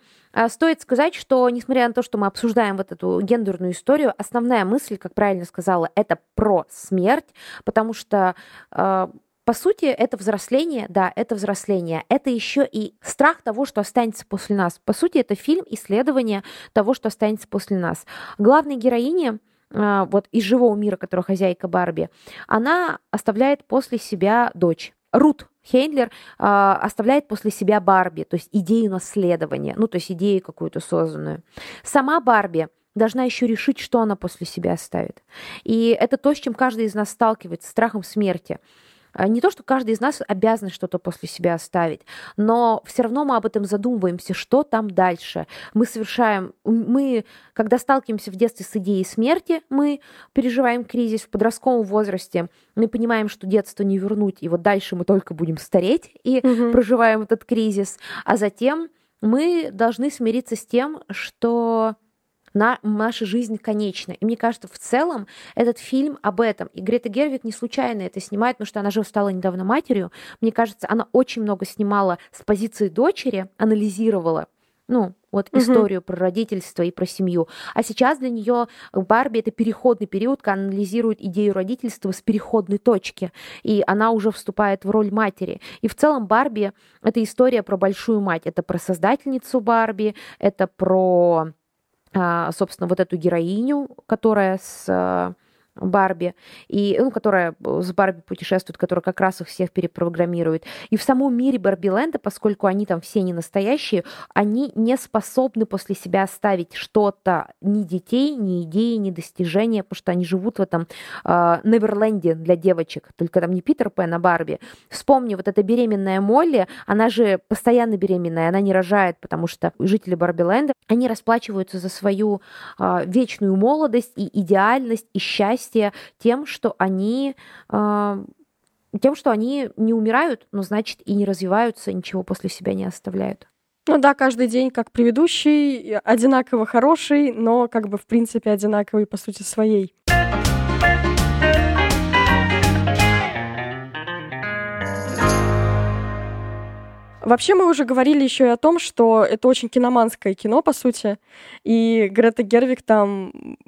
стоит сказать, что, несмотря на то, что мы обсуждаем вот эту гендерную историю, основная мысль, как правильно сказала, это про смерть, потому что, по сути, это взросление, да, это взросление, это еще и страх того, что останется после нас. По сути, это фильм исследования того, что останется после нас. Главной героине вот из живого мира, которая хозяйка Барби, она оставляет после себя дочь. Рут Хэндлер оставляет после себя Барби, то есть идею наследования, ну, то есть идею какую-то созданную. Сама Барби должна еще решить, что она после себя оставит. И это то, с чем каждый из нас сталкивается, страхом смерти. Не то, что каждый из нас обязан что-то после себя оставить, но все равно мы об этом задумываемся, что там дальше. Мы, когда сталкиваемся в детстве с идеей смерти, мы переживаем кризис в подростковом возрасте, мы понимаем, что детство не вернуть, и вот дальше мы только будем стареть и проживаем этот кризис, а затем мы должны смириться с тем, что наша жизнь конечна. И мне кажется, в целом этот фильм об этом. И Грета Гервиг не случайно это снимает, потому что она же стала недавно матерью. Мне кажется, она очень много снимала с позиции дочери, анализировала, историю про родительство и про семью. А сейчас для нее Барби — это переходный период, когда она анализирует идею родительства с переходной точки. И она уже вступает в роль матери. И в целом Барби — это история про большую мать. Это про создательницу Барби, это про собственно, вот эту героиню, которая с Барби, и, ну, которая с Барби путешествует, которая как раз их всех перепрограммирует. И в самом мире Барбиленда, поскольку они там все не настоящие, они не способны после себя оставить что-то, ни детей, ни идеи, ни достижения, потому что они живут в этом Неверленде для девочек, только там не Питер Пэн, а Барби. Вспомни, вот эта беременная Молли, она же постоянно беременная, она не рожает, потому что жители Барбиленда, они расплачиваются за свою вечную молодость и идеальность, и счастье, тем, что они не умирают, но, значит, и не развиваются, ничего после себя не оставляют. Ну да, каждый день, как предыдущий, одинаково хороший, но как бы, в принципе, одинаковый по сути своей. Вообще, мы уже говорили еще и о том, что это очень киноманское кино, по сути, и Грета Гервиг там...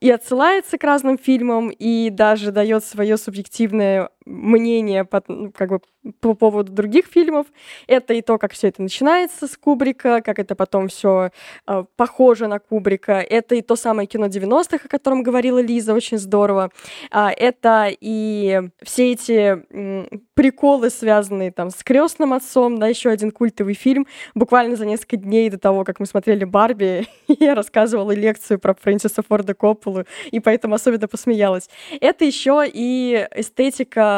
и отсылается к разным фильмам, и даже дает свое субъективное мнение по поводу других фильмов. Это и то, как все это начинается с Кубрика, как это потом все похоже на Кубрика. Это и то самое кино 90-х, о котором говорила Лиза, очень здорово. Это и все эти приколы, связанные там с «Крёстным отцом», да, еще один культовый фильм. Буквально за несколько дней до того, как мы смотрели «Барби», я рассказывала лекцию про Фрэнсиса Форда Копполу, и поэтому особенно посмеялась. Это еще и эстетика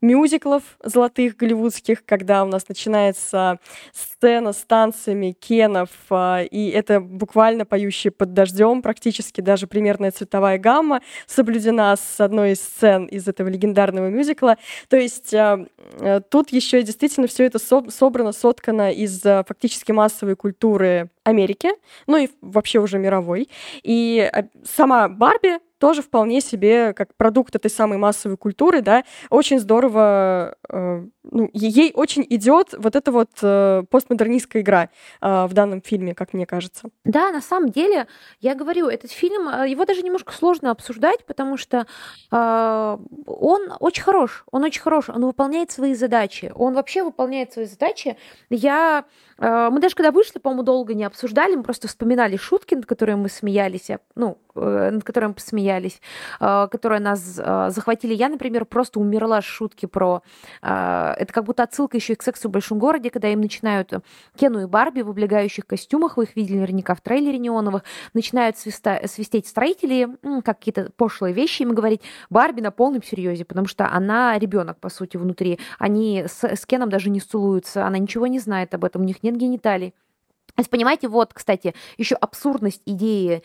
мюзиклов золотых голливудских, когда у нас начинается сцена с танцами кенов, и это буквально поющие под дождем, практически даже примерная цветовая гамма соблюдена с одной из сцен из этого легендарного мюзикла. То есть тут еще действительно все это собрано, соткано из фактически массовой культуры Америки, ну и вообще уже мировой. И сама Барби тоже вполне себе как продукт этой самой массовой культуры, да, очень здорово, ей очень идет вот эта вот постмодернистская игра в данном фильме, как мне кажется. Да, на самом деле, я говорю, этот фильм, его даже немножко сложно обсуждать, потому что он очень хорош, он выполняет свои задачи, мы даже когда вышли, по-моему, долго не обсуждали, мы просто вспоминали шутки, над которыми мы посмеялись, которые нас захватили. Я, например, просто умерла с шутки про... Это как будто отсылка еще и к «Сексу в большом городе», когда им начинают Кену и Барби в облегающих костюмах, вы их видели наверняка в трейлере неоновых, начинают свистеть строители, как какие-то пошлые вещи, им говорить Барби на полном серьезе, потому что она ребенок, по сути, внутри. Они с Кеном даже не целуются, она ничего не знает об этом, у них нет гениталий. То есть, понимаете, вот, кстати, еще абсурдность идеи...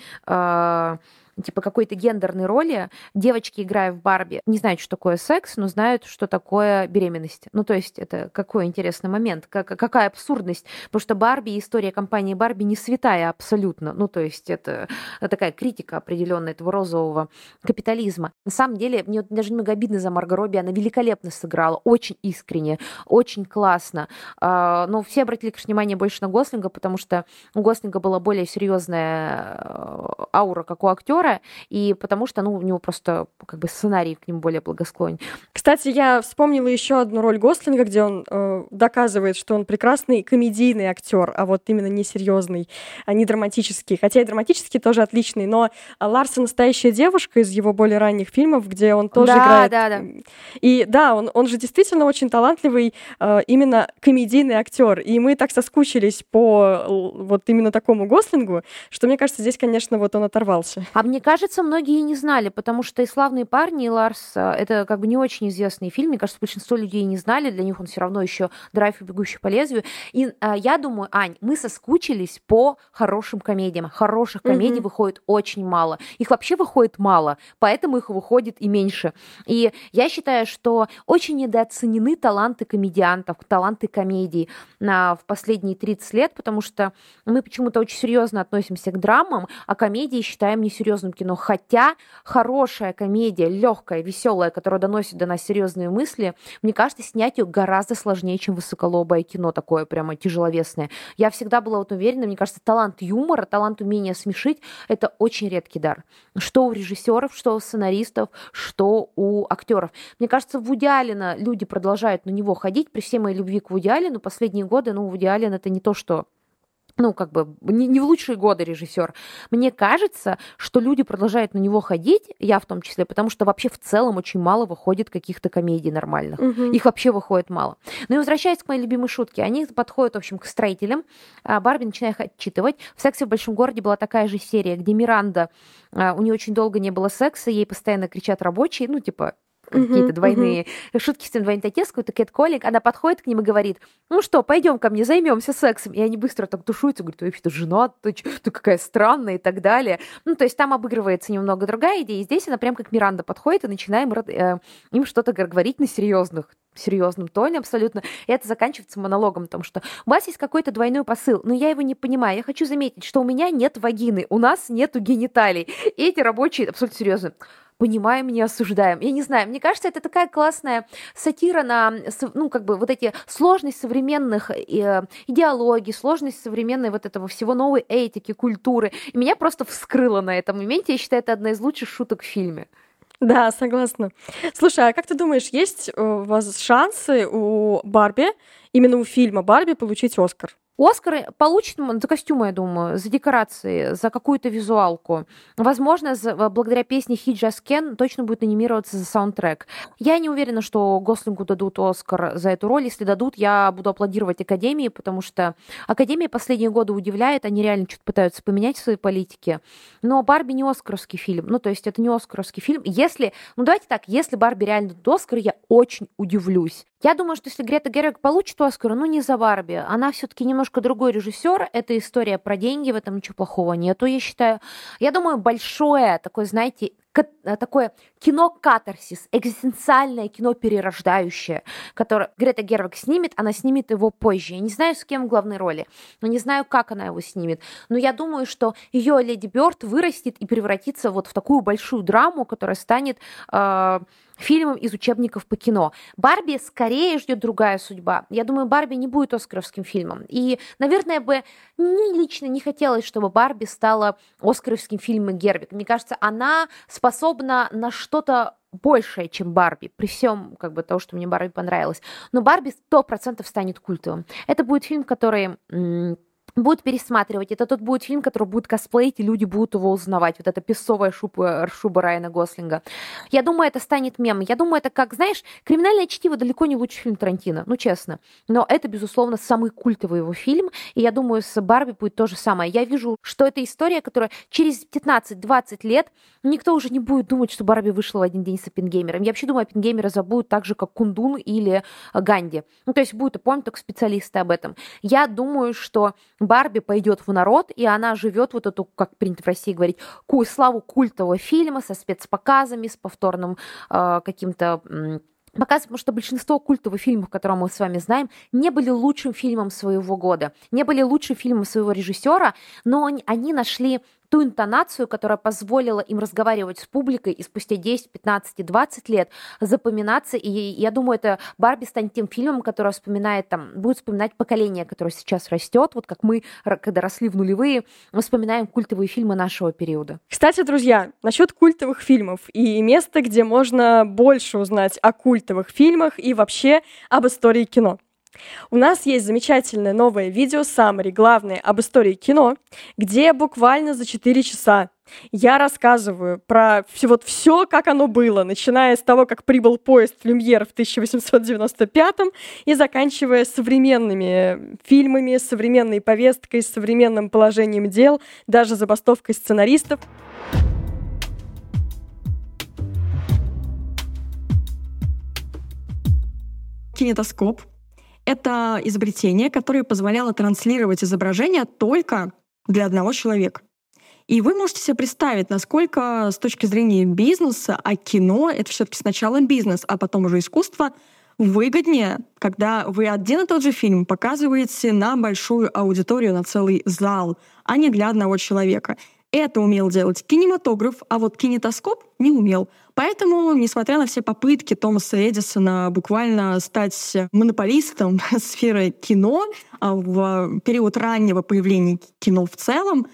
типа какой-то гендерной роли. Девочки, играя в Барби, не знают, что такое секс, но знают, что такое беременность. Ну, то есть это какой интересный момент, какая абсурдность. Потому что Барби и история компании Барби не святая абсолютно. Ну, то есть это такая критика определенная этого розового капитализма. На самом деле, мне даже немного обидно за Марго Робби. Она великолепно сыграла, очень искренне, очень классно. Но все обратили, конечно, внимание больше на Гослинга, потому что у Гослинга была более серьезная аура, как у актера, и потому что, у него просто как бы сценарий к нему более благосклонен. Кстати, я вспомнила еще одну роль Гослинга, где он доказывает, что он прекрасный комедийный актер, а вот именно не серьезный, а не драматический. Хотя и драматический тоже отличный, но Ларса настоящая девушка из его более ранних фильмов, где он тоже играет. Да. И да, он же действительно очень талантливый именно комедийный актер. И мы так соскучились по вот именно такому Гослингу, что, мне кажется, здесь, конечно, вот он оторвался. Мне кажется, многие не знали, потому что и «Славные парни», и «Ларс» — это как бы не очень известный фильм. Мне кажется, большинство людей не знали. Для них он все равно еще «Драйв и бегущий по лезвию». И я думаю, Ань, мы соскучились по хорошим комедиям. Хороших комедий выходит очень мало. Их вообще выходит мало, поэтому их выходит и меньше. И я считаю, что очень недооценены таланты комедиантов, таланты комедий в последние 30 лет, потому что мы почему-то очень серьезно относимся к драмам, а комедии считаем несерьезными. Кино, хотя хорошая комедия, легкая, веселая, которая доносит до нас серьезные мысли, мне кажется, снять ее гораздо сложнее, чем высоколобое кино, такое прямо тяжеловесное. Я всегда была уверена, мне кажется, талант юмора, талант умения смешить — это очень редкий дар. Что у режиссеров, что у сценаристов, что у актеров. Мне кажется, Вуди Аллена люди продолжают на него ходить, при всей моей любви к Вуди Аллену, последние годы, Вуди Аллен — это не то, что ну, как бы, не в лучшие годы режиссер. Мне кажется, что люди продолжают на него ходить, я в том числе, потому что вообще в целом очень мало выходит каких-то комедий нормальных. Угу. Их вообще выходит мало. Ну и возвращаясь к моей любимой шутке, они подходят, в общем, к строителям. Барби начинает их отчитывать. В «Сексе в большом городе» была такая же серия, где Миранда, у нее очень долго не было секса, ей постоянно кричат рабочие, ну, типа... какие-то двойные шутки с тем двойной тотескую, это кэт-коллинг, она подходит к ним и говорит, ну что, пойдем ко мне, займемся сексом. И они быстро так тушуются, говорят, ты вообще-то женат, ты какая странная и так далее. Ну, то есть там обыгрывается немного другая идея, и здесь она прям как Миранда подходит и начинаем им что-то говорить на серьезном тоне абсолютно, и это заканчивается монологом, потому что у вас есть какой-то двойной посыл, но я его не понимаю. Я хочу заметить, что у меня нет вагины, у нас нету гениталий. И эти рабочие абсолютно серьезно. Понимаем, не осуждаем. Я не знаю, мне кажется, это такая классная сатира на, ну, как бы, вот эти сложность современных идеологий, сложность современной вот этого всего, новой этики, культуры. И меня просто вскрыло на этом моменте. Я считаю, это одна из лучших шуток в фильме. Да, согласна. Слушай, а как ты думаешь, есть у вас шансы у Барби, именно у фильма «Барби», получить «Оскар»? Оскар получит за костюмы, я думаю, за декорации, за какую-то визуалку. Возможно, благодаря песне «He Just Can» точно будет номинироваться за саундтрек. Я не уверена, что Гослингу дадут Оскар за эту роль. Если дадут, я буду аплодировать Академии, потому что Академия последние годы удивляет, они реально что-то пытаются поменять в своей политике. Но «Барби» не оскаровский фильм. Ну, то есть это не оскаровский фильм. Если, ну, давайте так, если «Барби» реально дадут Оскар, я очень удивлюсь. Я думаю, что если Грета Гервиг получит Оскар, ну, не за «Барби». Она все-таки немножко другой режиссер. Это история про деньги, в этом ничего плохого нету, я считаю. Я думаю, большое такое, знаете, такое кино-катарсис, экзистенциальное кино перерождающее, которое Грета Гервиг снимет, она снимет его позже. Я не знаю, с кем в главной роли, но не знаю, как она его снимет. Но я думаю, что ее «Леди Бёрд» вырастет и превратится вот в такую большую драму, которая станет... фильмом из учебников по кино. Барби скорее ждет другая судьба. Я думаю, Барби не будет оскаровским фильмом. И, наверное, бы мне лично не хотелось, чтобы Барби стала оскаровским фильмом Гервиг. Мне кажется, она способна на что-то большее, чем Барби, при всем как бы того, что мне Барби понравилось. Но Барби 100% станет культовым. Это будет фильм, который... будут пересматривать. Это тот будет фильм, который будет косплеить, и люди будут его узнавать. Вот эта песцовая шуба Райана Гослинга. Я думаю, это станет мемом. Я думаю, это как, знаешь, «Криминальное чтиво» далеко не лучший фильм Тарантино, ну, честно. Но это, безусловно, самый культовый его фильм. И я думаю, с «Барби» будет то же самое. Я вижу, что это история, которая через 15-20 лет никто уже не будет думать, что «Барби» вышла в один день с «Оппенгеймером». Я вообще думаю, «Оппенгеймера» забудут так же, как «Кундун» или «Ганди». Ну, то есть будут помнить только специалисты об этом. Я думаю, что Барби пойдет в народ, и она живет вот эту, как принято в России говорить, славу культового фильма со спецпоказами, с повторным каким-то... показывает, потому что большинство культовых фильмов, которые мы с вами знаем, не были лучшим фильмом своего года, не были лучшим фильмом своего режиссера, но они нашли ту интонацию, которая позволила им разговаривать с публикой и спустя 10, 15 и 20 лет запоминаться. И я думаю, это Барби станет тем фильмом, который вспоминает, там, будет вспоминать поколение, которое сейчас растет, вот как мы, когда росли в нулевые, мы вспоминаем культовые фильмы нашего периода. Кстати, друзья, насчет культовых фильмов и места, где можно больше узнать о культовых фильмах и вообще об истории кино. У нас есть замечательное новое видео «Саммари. Главное об истории кино», где буквально за 4 часа я рассказываю про все, как оно было, начиная с того, как прибыл поезд «Люмьер» в 1895-м и заканчивая современными фильмами, современной повесткой, современным положением дел, даже забастовкой сценаристов. Кинетоскоп. Это изобретение, которое позволяло транслировать изображение только для одного человека. И вы можете себе представить, насколько с точки зрения бизнеса, а кино — это все-таки сначала бизнес, а потом уже искусство, выгоднее, когда вы один и тот же фильм показываете на большую аудиторию, на целый зал, а не для одного человека. Это умел делать кинематограф, а вот кинетоскоп не умел. Поэтому, несмотря на все попытки Томаса Эдисона буквально стать монополистом сферы кино в период раннего появления кино в целом,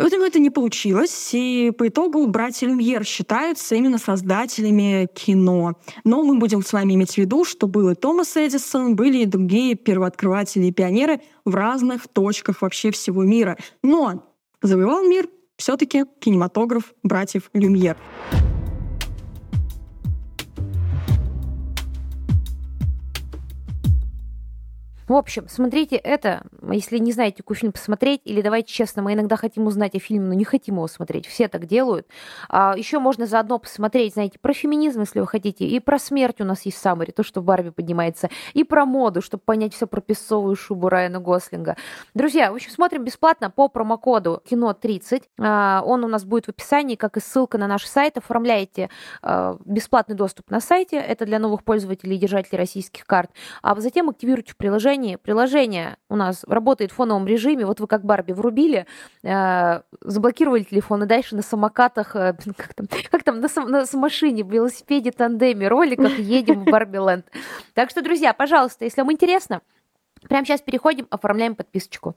Поэтому это не получилось, и по итогу братья Люмьер считаются именно создателями кино. Но мы будем с вами иметь в виду, что был и Томас Эдисон, были и другие первооткрыватели и пионеры в разных точках вообще всего мира. Но завоевал мир все-таки кинематограф братьев Люмьер. В общем, смотрите это, если не знаете, какой фильм посмотреть, или давайте честно, мы иногда хотим узнать о фильме, но не хотим его смотреть, все так делают. Еще можно заодно посмотреть, знаете, про феминизм, если вы хотите, и про смерть у нас есть саммари, то, что в Барби поднимается, и про моду, чтобы понять все про песцовую шубу Райана Гослинга. Друзья, в общем, смотрим бесплатно по промокоду «Кино30». Он у нас будет в описании, как и ссылка на наш сайт. Оформляйте бесплатный доступ на сайте, это для новых пользователей и держателей российских карт, а затем активируйте приложение. Приложение у нас работает в фоновом режиме. Вот вы как Барби врубили, заблокировали телефон, и дальше на самокатах, на машине, велосипеде, тандеме, роликах едем в Барби-ленд. Так что, друзья, пожалуйста, если вам интересно, прямо сейчас переходим, оформляем подписочку.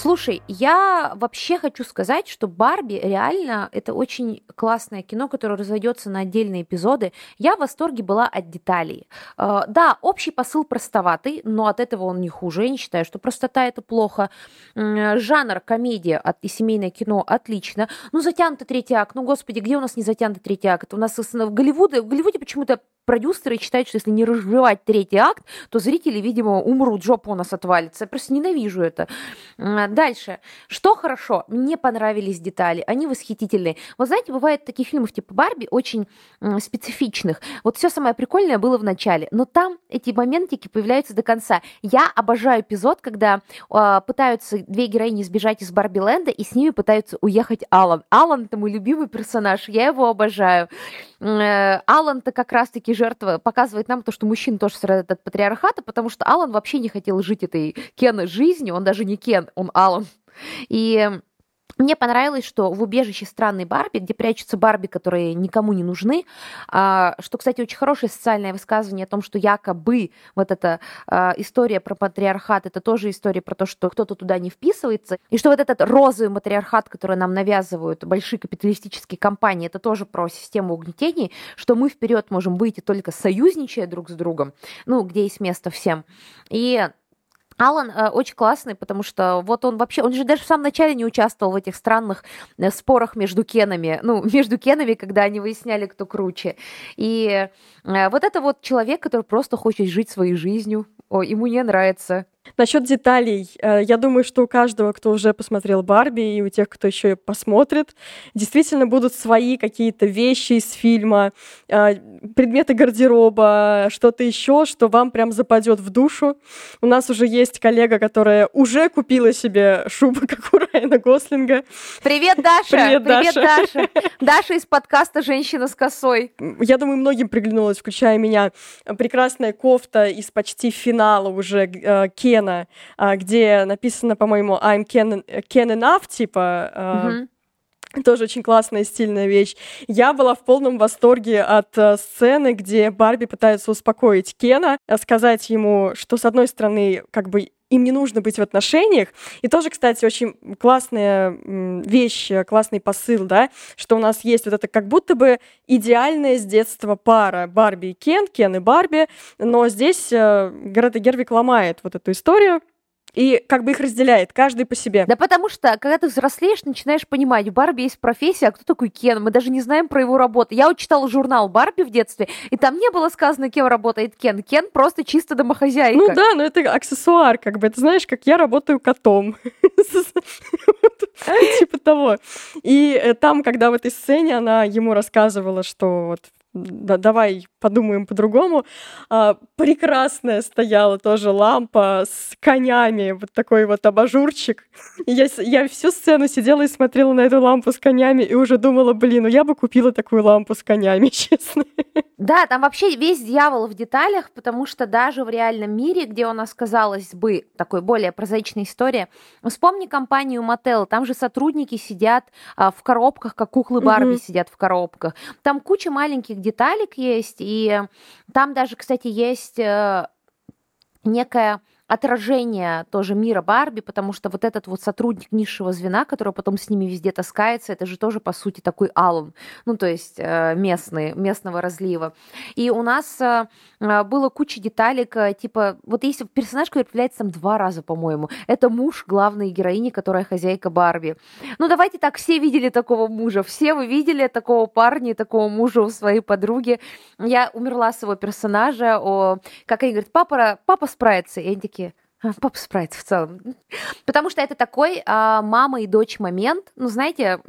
Слушай, я вообще хочу сказать, что «Барби» реально это очень классное кино, которое разойдется на отдельные эпизоды. Я в восторге была от деталей. Да, общий посыл простоватый, но от этого он не хуже. Я не считаю, что простота это плохо. Жанр комедия и семейное кино отлично. Ну, затянутый третий акт. Ну, господи, где у нас не затянутый третий акт? У нас в Голливуде почему-то продюсеры считают, что если не разжевать третий акт, то зрители, видимо, умрут, жопа у нас отвалится. Я просто ненавижу это. Дальше. Что хорошо? Мне понравились детали. Они восхитительные. Вот знаете, бывают такие фильмы типа Барби, очень специфичных. Вот все самое прикольное было в начале. Но там эти моментики появляются до конца. Я обожаю эпизод, когда пытаются две героини сбежать из Барби-ленда, и с ними пытаются уехать Алан. Алан — это мой любимый персонаж. Я его обожаю. Алан-то как раз-таки жертва показывает нам то, что мужчины тоже страдают от патриархата, потому что Алан вообще не хотел жить этой Кена жизнью, он даже не Кен, он Алан. И мне понравилось, что в убежище странной Барби, где прячутся Барби, которые никому не нужны, что, кстати, очень хорошее социальное высказывание о том, что якобы вот эта история про патриархат, это тоже история про то, что кто-то туда не вписывается, и что вот этот розовый матриархат, который нам навязывают большие капиталистические компании, это тоже про систему угнетений, что мы вперед можем выйти только союзничая друг с другом, ну, где есть место всем. И Алан очень классный, потому что вот он вообще, он же даже в самом начале не участвовал в этих странных спорах между Кенами, когда они выясняли, кто круче. И вот это вот человек, который просто хочет жить своей жизнью, и мне нравится. Насчет деталей. Я думаю, что у каждого, кто уже посмотрел «Барби», и у тех, кто еще и посмотрит, действительно будут свои какие-то вещи из фильма, предметы гардероба, что-то еще, что вам прям западет в душу. У нас уже есть коллега, которая уже купила себе шубу, как у Райана Гослинга. Привет, Даша! Привет, Даша! Даша из подкаста «Женщина с косой». Я думаю, многим приглянулась, включая меня, прекрасная кофта из почти финала уже Кен, где написано, по-моему, I'm Ken enough, типа, тоже очень классная и стильная вещь. Я была в полном восторге от сцены, где Барби пытается успокоить Кена, сказать ему, что, с одной стороны, как бы им не нужно быть в отношениях. И тоже, кстати, очень классная вещь, классный посыл, да, что у нас есть вот это как будто бы идеальная с детства пара Барби и Кен, Кен и Барби, но здесь Грета Гервиг ломает вот эту историю и как бы их разделяет, каждый по себе. Да потому что, когда ты взрослеешь, начинаешь понимать, у Барби есть профессия, а кто такой Кен? Мы даже не знаем про его работу. Я вот читала журнал «Барби» в детстве, и там не было сказано, кем работает Кен. Кен просто чисто домохозяйка. Ну да, но это аксессуар, как бы. Это знаешь, как я работаю котом. Типа того. И там, когда в этой сцене она ему рассказывала, что вот давай подумаем по-другому. Прекрасная стояла тоже лампа с конями, вот такой вот абажурчик. Я всю сцену сидела и смотрела на эту лампу с конями и уже думала, я бы купила такую лампу с конями, честно. Да, там вообще весь дьявол в деталях, потому что даже в реальном мире, где у нас, казалось бы, такой более прозаичная история, вспомни компанию Mattel, там же сотрудники сидят в коробках, как куклы Барби сидят в коробках. Там куча маленьких деталек есть, и там даже, кстати, есть некое отражение тоже мира Барби, потому что вот этот вот сотрудник низшего звена, который потом с ними везде таскается, это же тоже, по сути, такой Алан, ну, то есть местного разлива. И у нас было куча деталек, типа, вот если персонаж, который появляется там 2 раза, по-моему, это муж главной героини, которая хозяйка Барби. Ну, давайте так, все видели такого мужа, все вы видели такого парня и такого мужа у своей подруги. Я умерла с его персонажа, как они говорят, папа справится, и они такие, папа справится в целом. Потому что это такой мама и дочь момент. Ну, знаете,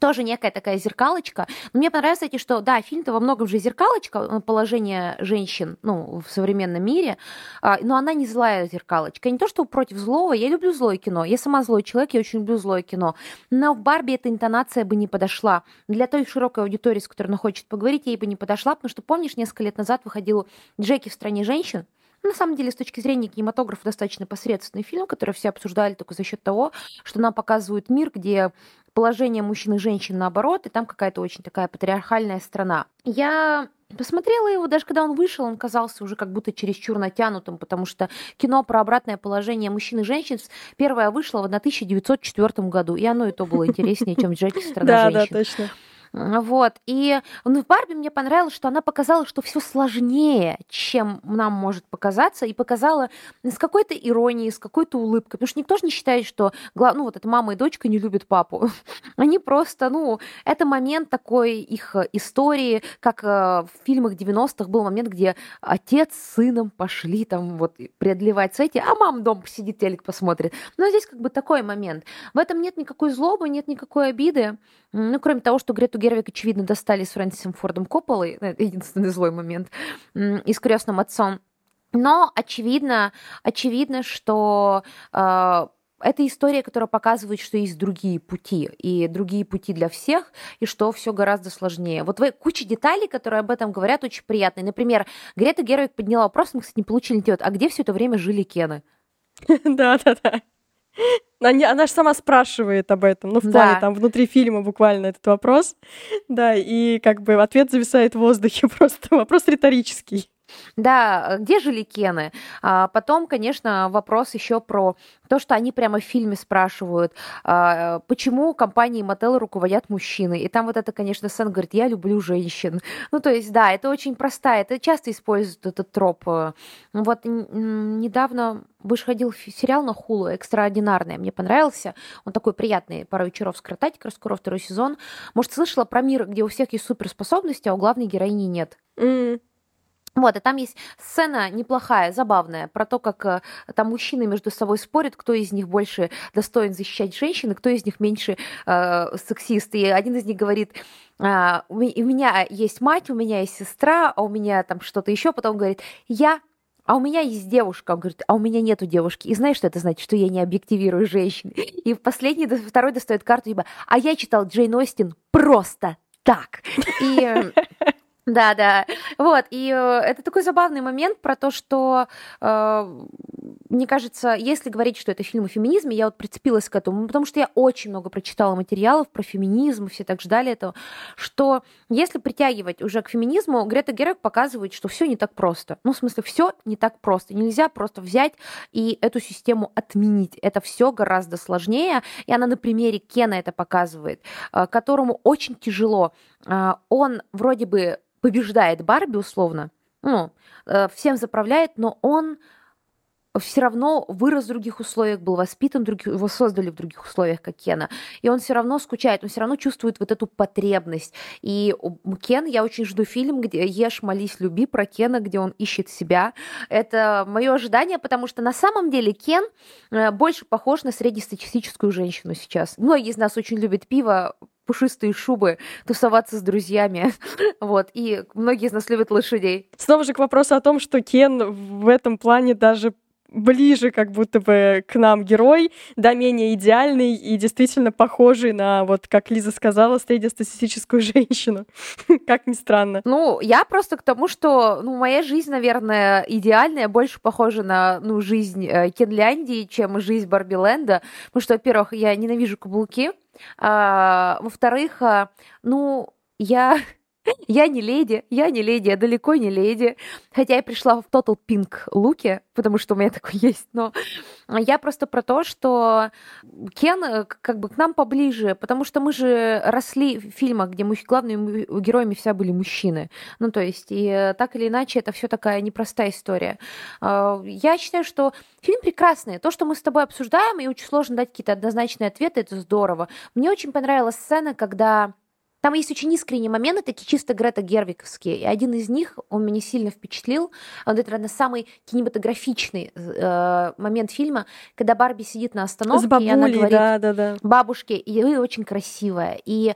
тоже некая такая зеркалочка. Но мне понравилось, кстати, что, да, фильм-то во многом же зеркалочка, положение женщин, ну, в современном мире, но она не злая зеркалочка. Не то, что против злого, я люблю злое кино, я сама злой человек, я очень люблю злое кино. Но в Барби эта интонация бы не подошла. Для той широкой аудитории, с которой она хочет поговорить, ей бы не подошла, потому что, помнишь, несколько лет назад выходила «Джеки в стране женщин», на самом деле, с точки зрения кинематографа, достаточно посредственный фильм, который все обсуждали только за счет того, что нам показывают мир, где положение мужчин и женщин наоборот, и там какая-то очень такая патриархальная страна. Я посмотрела его, даже когда он вышел, он казался уже как будто чересчур натянутым, потому что кино про обратное положение мужчин и женщин первое вышло в 1904 году, и оно и то было интереснее, чем «Джеки в стране женщин». Да, точно. Вот, и в Барби мне понравилось, что она показала, что все сложнее, чем нам может показаться, и показала с какой-то иронией, с какой-то улыбкой, потому что никто же не считает, что, ну, вот эта мама и дочка не любят папу. Они просто, ну, это момент такой их истории, как в фильмах 90-х был момент, где отец с сыном пошли там вот преодолевать с этим, а мама дома посидит, телек посмотрит. Но здесь как бы такой момент. В этом нет никакой злобы, нет никакой обиды, ну, кроме того, что Грету Гервиг, очевидно, достали с Фрэнсисом Фордом Копполой, единственный злой момент, и с «Крёстным отцом». Но очевидно, что это история, которая показывает, что есть другие пути, и другие пути для всех, и что все гораздо сложнее. Вот куча деталей, которые об этом говорят, очень приятные. Например, Грета Гервиг подняла вопрос, мы, кстати, не получили ответ, а где все это время жили Кены? Да-да-да. Она же сама спрашивает об этом, ну, в плане, там, внутри фильма буквально этот вопрос, да, и как бы ответ зависает в воздухе, просто вопрос риторический. Да, где жили Кены? А потом, конечно, вопрос еще про то, что они прямо в фильме спрашивают, почему компании Mattel руководят мужчины. И там вот это, конечно, Сэн говорит, я люблю женщин. Ну, то есть, да, это очень простая, это часто используют этот троп. Вот недавно выходил сериал на Hulu «Экстраординарное», мне понравился. Он такой приятный, пару вечеров скоротать, как раз скоро 2-й сезон. Может, слышала про мир, где у всех есть суперспособности, а у главной героини нет? Вот, и там есть сцена неплохая, забавная, про то, как там мужчины между собой спорят, кто из них больше достоин защищать женщин, кто из них меньше сексист. И один из них говорит, у меня есть мать, у меня есть сестра, а у меня там что-то еще. Потом говорит, а у меня есть девушка. Он говорит, а у меня нету девушки. И знаешь, что это значит? Что я не объективирую женщин. И второй достает карту, типа, а я читал Джейн Остин просто так. И... Да-да, вот, и это такой забавный момент про то, что, мне кажется, если говорить, что это фильм о феминизме, я вот прицепилась к этому, потому что я очень много прочитала материалов про феминизм, все так ждали этого, что если притягивать уже к феминизму, Грета Гервиг показывает, что все не так просто, ну, в смысле, все не так просто, нельзя просто взять и эту систему отменить, это все гораздо сложнее, и она на примере Кена это показывает, которому очень тяжело, он вроде бы побеждает Барби, условно, ну, всем заправляет, но он все равно вырос в других условиях, был воспитан, его создали в других условиях, как Кена. И он все равно скучает, он все равно чувствует вот эту потребность. И Кен, я очень жду фильм, где «Ешь, молись, люби» про Кена, где он ищет себя. Это мое ожидание, потому что на самом деле Кен больше похож на среднестатистическую женщину сейчас. Многие из нас очень любят пиво, пушистые шубы, тусоваться с друзьями. Вот. И многие из нас любят лошадей. Снова же к вопросу о том, что Кен в этом плане даже ближе как будто бы к нам герой, да, менее идеальный и действительно похожий на, вот как Лиза сказала, среднестатистическую женщину. Как ни странно. Ну, я просто к тому, что моя жизнь, наверное, идеальная, больше похожа на жизнь Кенляндии, чем жизнь Барбиленда. Потому что, во-первых, я ненавижу каблуки, во-вторых, я Я не леди, я далеко не леди. Хотя я пришла в Total Pink луке, потому что у меня такой есть, но я просто про то, что Кен как бы к нам поближе, потому что мы же росли в фильмах, где главными героями всегда были мужчины. Ну, то есть, и так или иначе, это все такая непростая история. Я считаю, что фильм прекрасный. То, что мы с тобой обсуждаем, и очень сложно дать какие-то однозначные ответы, это здорово. Мне очень понравилась сцена, когда... Там есть очень искренние моменты, такие чисто Грета Гервиговские. И один из них, он меня сильно впечатлил. Он, это, наверное, самый кинематографичный момент фильма, когда Барби сидит на остановке, с бабулей, и она говорит бабушке, и вы очень красивая. И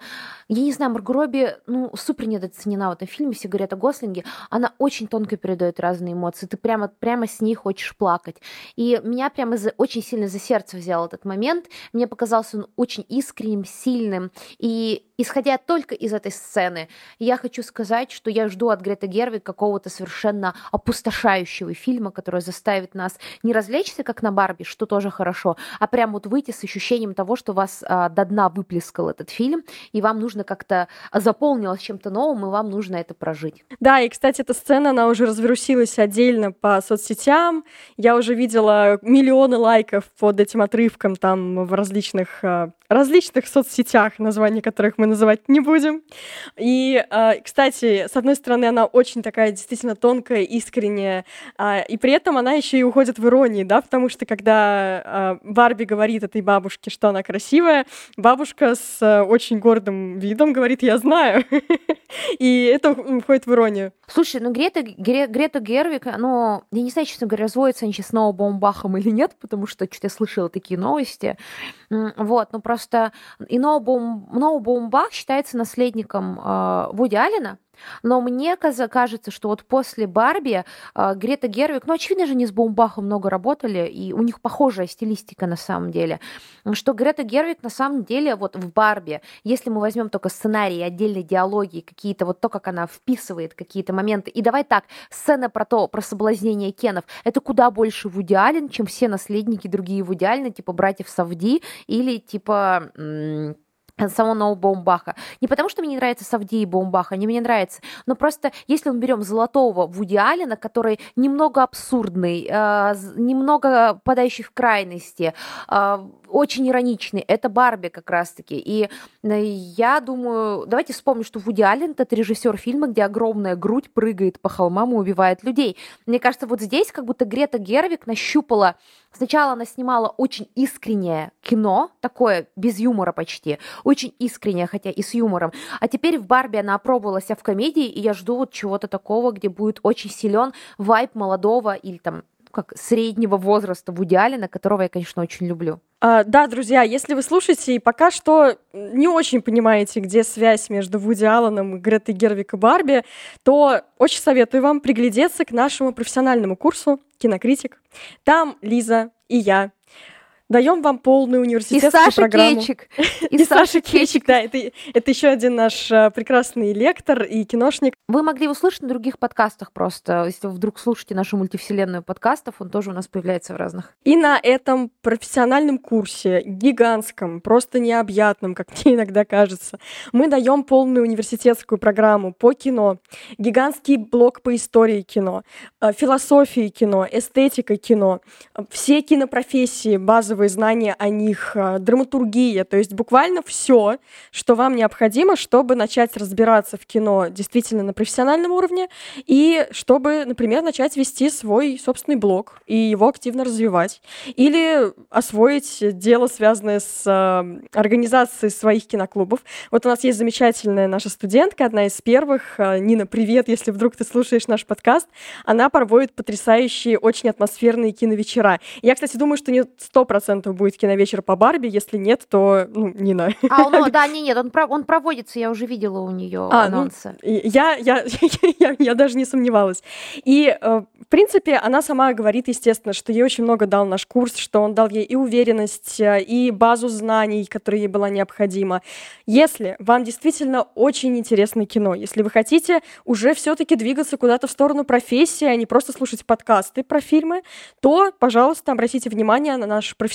я не знаю, Марго Робби, ну, супер недооценена в этом фильме, все говорят о Гослинге. Она очень тонко передает разные эмоции. Ты прямо с ней хочешь плакать. И меня прямо очень сильно за сердце взял этот момент. Мне показался он очень искренним, сильным. И исходя только из этой сцены, я хочу сказать, что я жду от Греты Гервиг какого-то совершенно опустошающего фильма, который заставит нас не развлечься, как на Барби, что тоже хорошо, а прям вот выйти с ощущением того, что вас до дна выплескал этот фильм, и вам нужно как-то заполнилось чем-то новым, и вам нужно это прожить. Да, и, кстати, эта сцена, она уже развирусилась отдельно по соцсетям. Я уже видела миллионы лайков под этим отрывком там в различных соцсетях, названия которых мы называть не будем. И, кстати, с одной стороны, она очень такая действительно тонкая, искренняя, и при этом она еще и уходит в иронии, да, потому что когда Барби говорит этой бабушке, что она красивая, бабушка с очень гордым видом говорит: «Я знаю». И это уходит в иронию. Слушай, ну Грета Гервиг, ну, я не знаю, честно говоря, разводятся они сейчас с Ноа Баумбахом или нет, потому что что-то я слышала такие новости. Вот, ну просто и Ноа Баумбах считается наследником Вуди Аллена. Но мне кажется, что вот после Барби Грета Гервиг, ну, очевидно же, они с Баумбахом много работали, и у них похожая стилистика на самом деле, что Грета Гервиг на самом деле вот в Барби, если мы возьмем только сценарий, отдельные диалоги, какие-то вот то, как она вписывает какие-то моменты, и давай так, сцена про соблазнение Кенов, это куда больше Вуди Аллен, чем все наследники другие Вуди Аллена, типа братьев Савди или типа... самого Ноа Баумбаха. Не потому, что мне не нравятся Савди и Баумбах, они мне нравятся, но просто если мы берем золотого Вуди Аллена, который немного абсурдный, немного подающий в крайности, очень ироничный, это Барби как раз-таки. И я думаю, давайте вспомним, что Вуди Аллен — это режиссер фильма, где огромная грудь прыгает по холмам и убивает людей. Мне кажется, вот здесь как будто Грета Гервиг нащупала. Сначала она снимала очень искреннее кино, такое без юмора почти, очень искреннее, хотя и с юмором. А теперь в Барби она опробовала себя в комедии, и я жду вот чего-то такого, где будет очень силен вайб молодого или там как среднего возраста Вуди Аллена, которого я, конечно, очень люблю. Да, друзья, если вы слушаете и пока что не очень понимаете, где связь между Вуди Алленом, Гретой Гервиг и Барби, то очень советую вам приглядеться к нашему профессиональному курсу «Кинокритик». Там Лиза и я даем вам полную университетскую программу. И Саша Кечик, да, это еще один наш прекрасный лектор и киношник. Вы могли его слышать на других подкастах просто. Если вы вдруг слушаете нашу мультивселенную подкастов, он тоже у нас появляется в разных. И на этом профессиональном курсе, гигантском, просто необъятном, как мне иногда кажется, мы даем полную университетскую программу по кино, гигантский блок по истории кино, философии кино, эстетика кино, все кинопрофессии, базовые знания о них, драматургия, то есть буквально все, что вам необходимо, чтобы начать разбираться в кино действительно на профессиональном уровне и чтобы, например, начать вести свой собственный блог и его активно развивать. Или освоить дело, связанное с организацией своих киноклубов. Вот у нас есть замечательная наша студентка, одна из первых, Нина, привет, если вдруг ты слушаешь наш подкаст. Она проводит потрясающие, очень атмосферные киновечера. Я, кстати, думаю, что не 100% будет киновечер по Барби, если нет, то, ну, Нина. Он проводится, я уже видела у нее анонсы. Ну, я даже не сомневалась. И, в принципе, она сама говорит, естественно, что ей очень много дал наш курс, что он дал ей и уверенность, и базу знаний, которая ей была необходима. Если вам действительно очень интересно кино, если вы хотите уже все-таки двигаться куда-то в сторону профессии, а не просто слушать подкасты про фильмы, то, пожалуйста, обратите внимание на наш профессиональный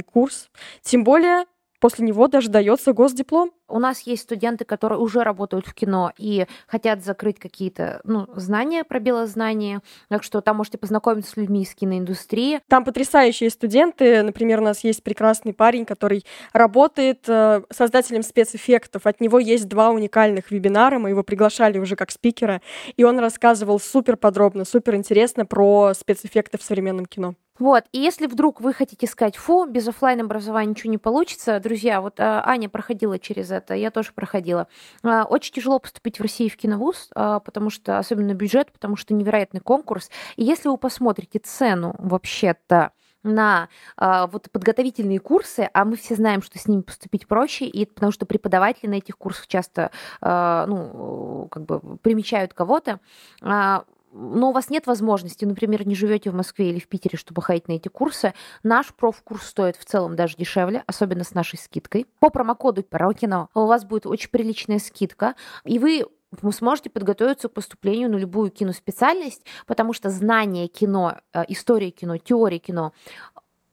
курс, тем более после него даже дается госдиплом. У нас есть студенты, которые уже работают в кино и хотят закрыть какие-то знания, пробелы знания. Так что там можете познакомиться с людьми из киноиндустрии. Там потрясающие студенты. Например, у нас есть прекрасный парень, который работает создателем спецэффектов. От него есть 2 уникальных вебинара. Мы его приглашали уже как спикера. И он рассказывал супер подробно, супер интересно про спецэффекты в современном кино. Вот, и если вдруг вы хотите сказать, без офлайн образования ничего не получится, друзья, вот Аня проходила через это, я тоже проходила. Очень тяжело поступить в России в киновуз, потому что, особенно бюджет, потому что невероятный конкурс. И если вы посмотрите цену вообще-то на подготовительные курсы, а мы все знаем, что с ними поступить проще, и потому что преподаватели на этих курсах часто, примечают кого-то, но у вас нет возможности, например, не живете в Москве или в Питере, чтобы ходить на эти курсы, наш профкурс стоит в целом даже дешевле, особенно с нашей скидкой. По промокоду «Парокино» у вас будет очень приличная скидка, и вы сможете подготовиться к поступлению на любую киноспециальность, потому что знание кино, история кино, теория кино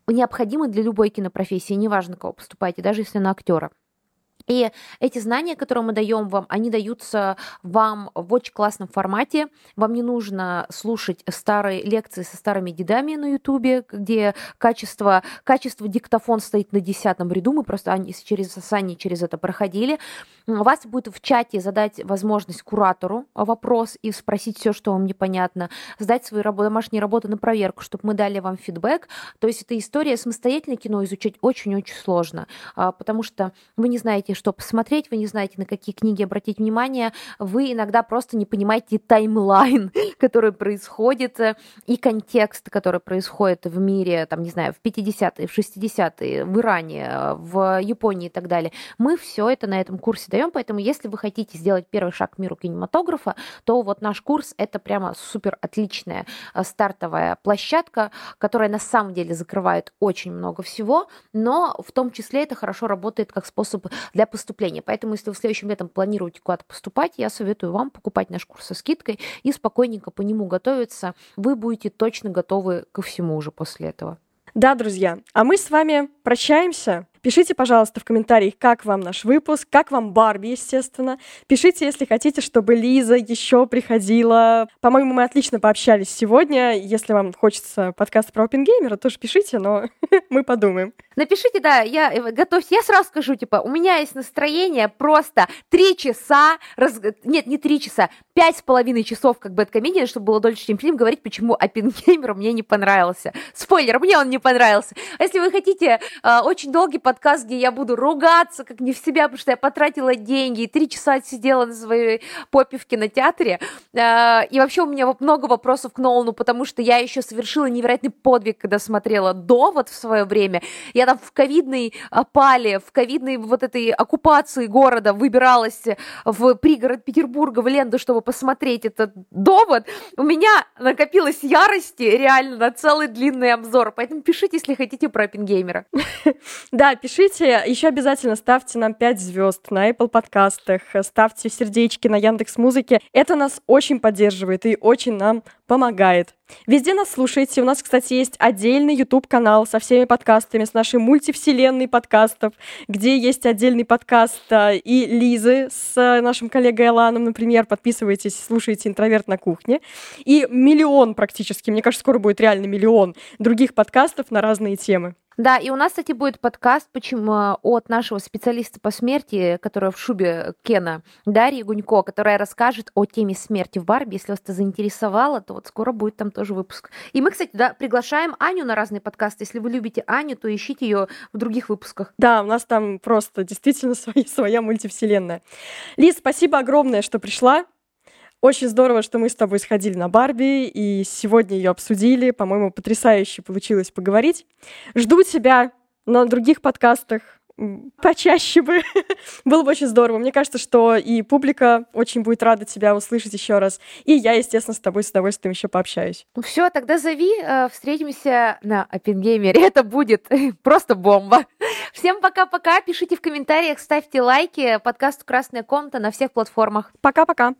необходимы для любой кинопрофессии, неважно, кого поступаете, даже если на актера. И эти знания, которые мы даем вам, они даются вам в очень классном формате. Вам не нужно слушать старые лекции со старыми дедами на Ютубе, где качество диктофон стоит на 10-м ряду. Мы просто через это проходили. У вас будет в чате задать возможность куратору вопрос и спросить все, что вам непонятно, сдать свои домашние работы на проверку, чтобы мы дали вам фидбэк. То есть эта история самостоятельно кино изучать очень-очень сложно, потому что вы не знаете, что посмотреть, вы не знаете, на какие книги обратить внимание, вы иногда просто не понимаете таймлайн, который происходит, и контекст, который происходит в мире, в 50-е, в 60-е, в Иране, в Японии и так далее. Мы все это на этом курсе даем, поэтому если вы хотите сделать первый шаг к миру кинематографа, то вот наш курс — это прямо супер отличная стартовая площадка, которая на самом деле закрывает очень много всего, но в том числе это хорошо работает как способ для поступления. Поэтому, если вы следующим летом планируете куда-то поступать, я советую вам покупать наш курс со скидкой и спокойненько по нему готовиться. Вы будете точно готовы ко всему уже после этого. Да, друзья, а мы с вами прощаемся. Пишите, пожалуйста, в комментариях, как вам наш выпуск, как вам Барби, естественно. Пишите, если хотите, чтобы Лиза еще приходила. По-моему, мы отлично пообщались сегодня. Если вам хочется подкаст про Оппенгеймера, тоже пишите, но мы подумаем. Напишите, да, я сразу скажу, у меня есть настроение просто 3 часа, 5,5 часов, как бэдкомедия, чтобы было дольше, чем фильм, говорить, почему Оппенгеймер мне не понравился. Спойлер, мне он не понравился. А если вы хотите очень долгий подкаст, где я буду ругаться, как не в себя, потому что я потратила деньги и 3 часа сидела на своей попе в кинотеатре, и вообще у меня много вопросов к Нолану, потому что я еще совершила невероятный подвиг, когда смотрела «Довод» в свое время. Я там в ковидной опале, в ковидной оккупации города выбиралась в пригород Петербурга, в Ленду, чтобы посмотреть этот «Довод». У меня накопилось ярости реально на целый длинный обзор, поэтому пишите, если хотите, про Оппенгеймера. Да, пишите, еще обязательно ставьте нам 5 звезд на Apple подкастах, ставьте сердечки на Яндекс.Музыке. Это нас очень поддерживает и очень нам помогает. Везде нас слушайте. У нас, кстати, есть отдельный YouTube-канал со всеми подкастами, с нашей мультивселенной подкастов, где есть отдельный подкаст и Лизы с нашим коллегой Аланом, например. Подписывайтесь, слушайте «Интроверт на кухне». И миллион практически, мне кажется, скоро будет реально миллион других подкастов на разные темы. Да, и у нас, кстати, будет подкаст от нашего специалиста по смерти, которая в шубе Кена, Дарьи Гунько, которая расскажет о теме смерти в Барби. Если вас это заинтересовало, то вот скоро будет там тоже выпуск. И мы, кстати, приглашаем Аню на разные подкасты. Если вы любите Аню, то ищите ее в других выпусках. Да, у нас там просто действительно своя мультивселенная. Лиз, спасибо огромное, что пришла. Очень здорово, что мы с тобой сходили на Барби и сегодня ее обсудили. По-моему, потрясающе получилось поговорить. Жду тебя на других подкастах почаще бы. Было бы очень здорово. Мне кажется, что и публика очень будет рада тебя услышать еще раз. И я, естественно, с тобой с удовольствием еще пообщаюсь. Ну все, тогда зови. Встретимся на Оппенгеймере. Это будет просто бомба. Всем пока-пока. Пишите в комментариях, ставьте лайки. Подкасту «Красная комната» на всех платформах. Пока-пока.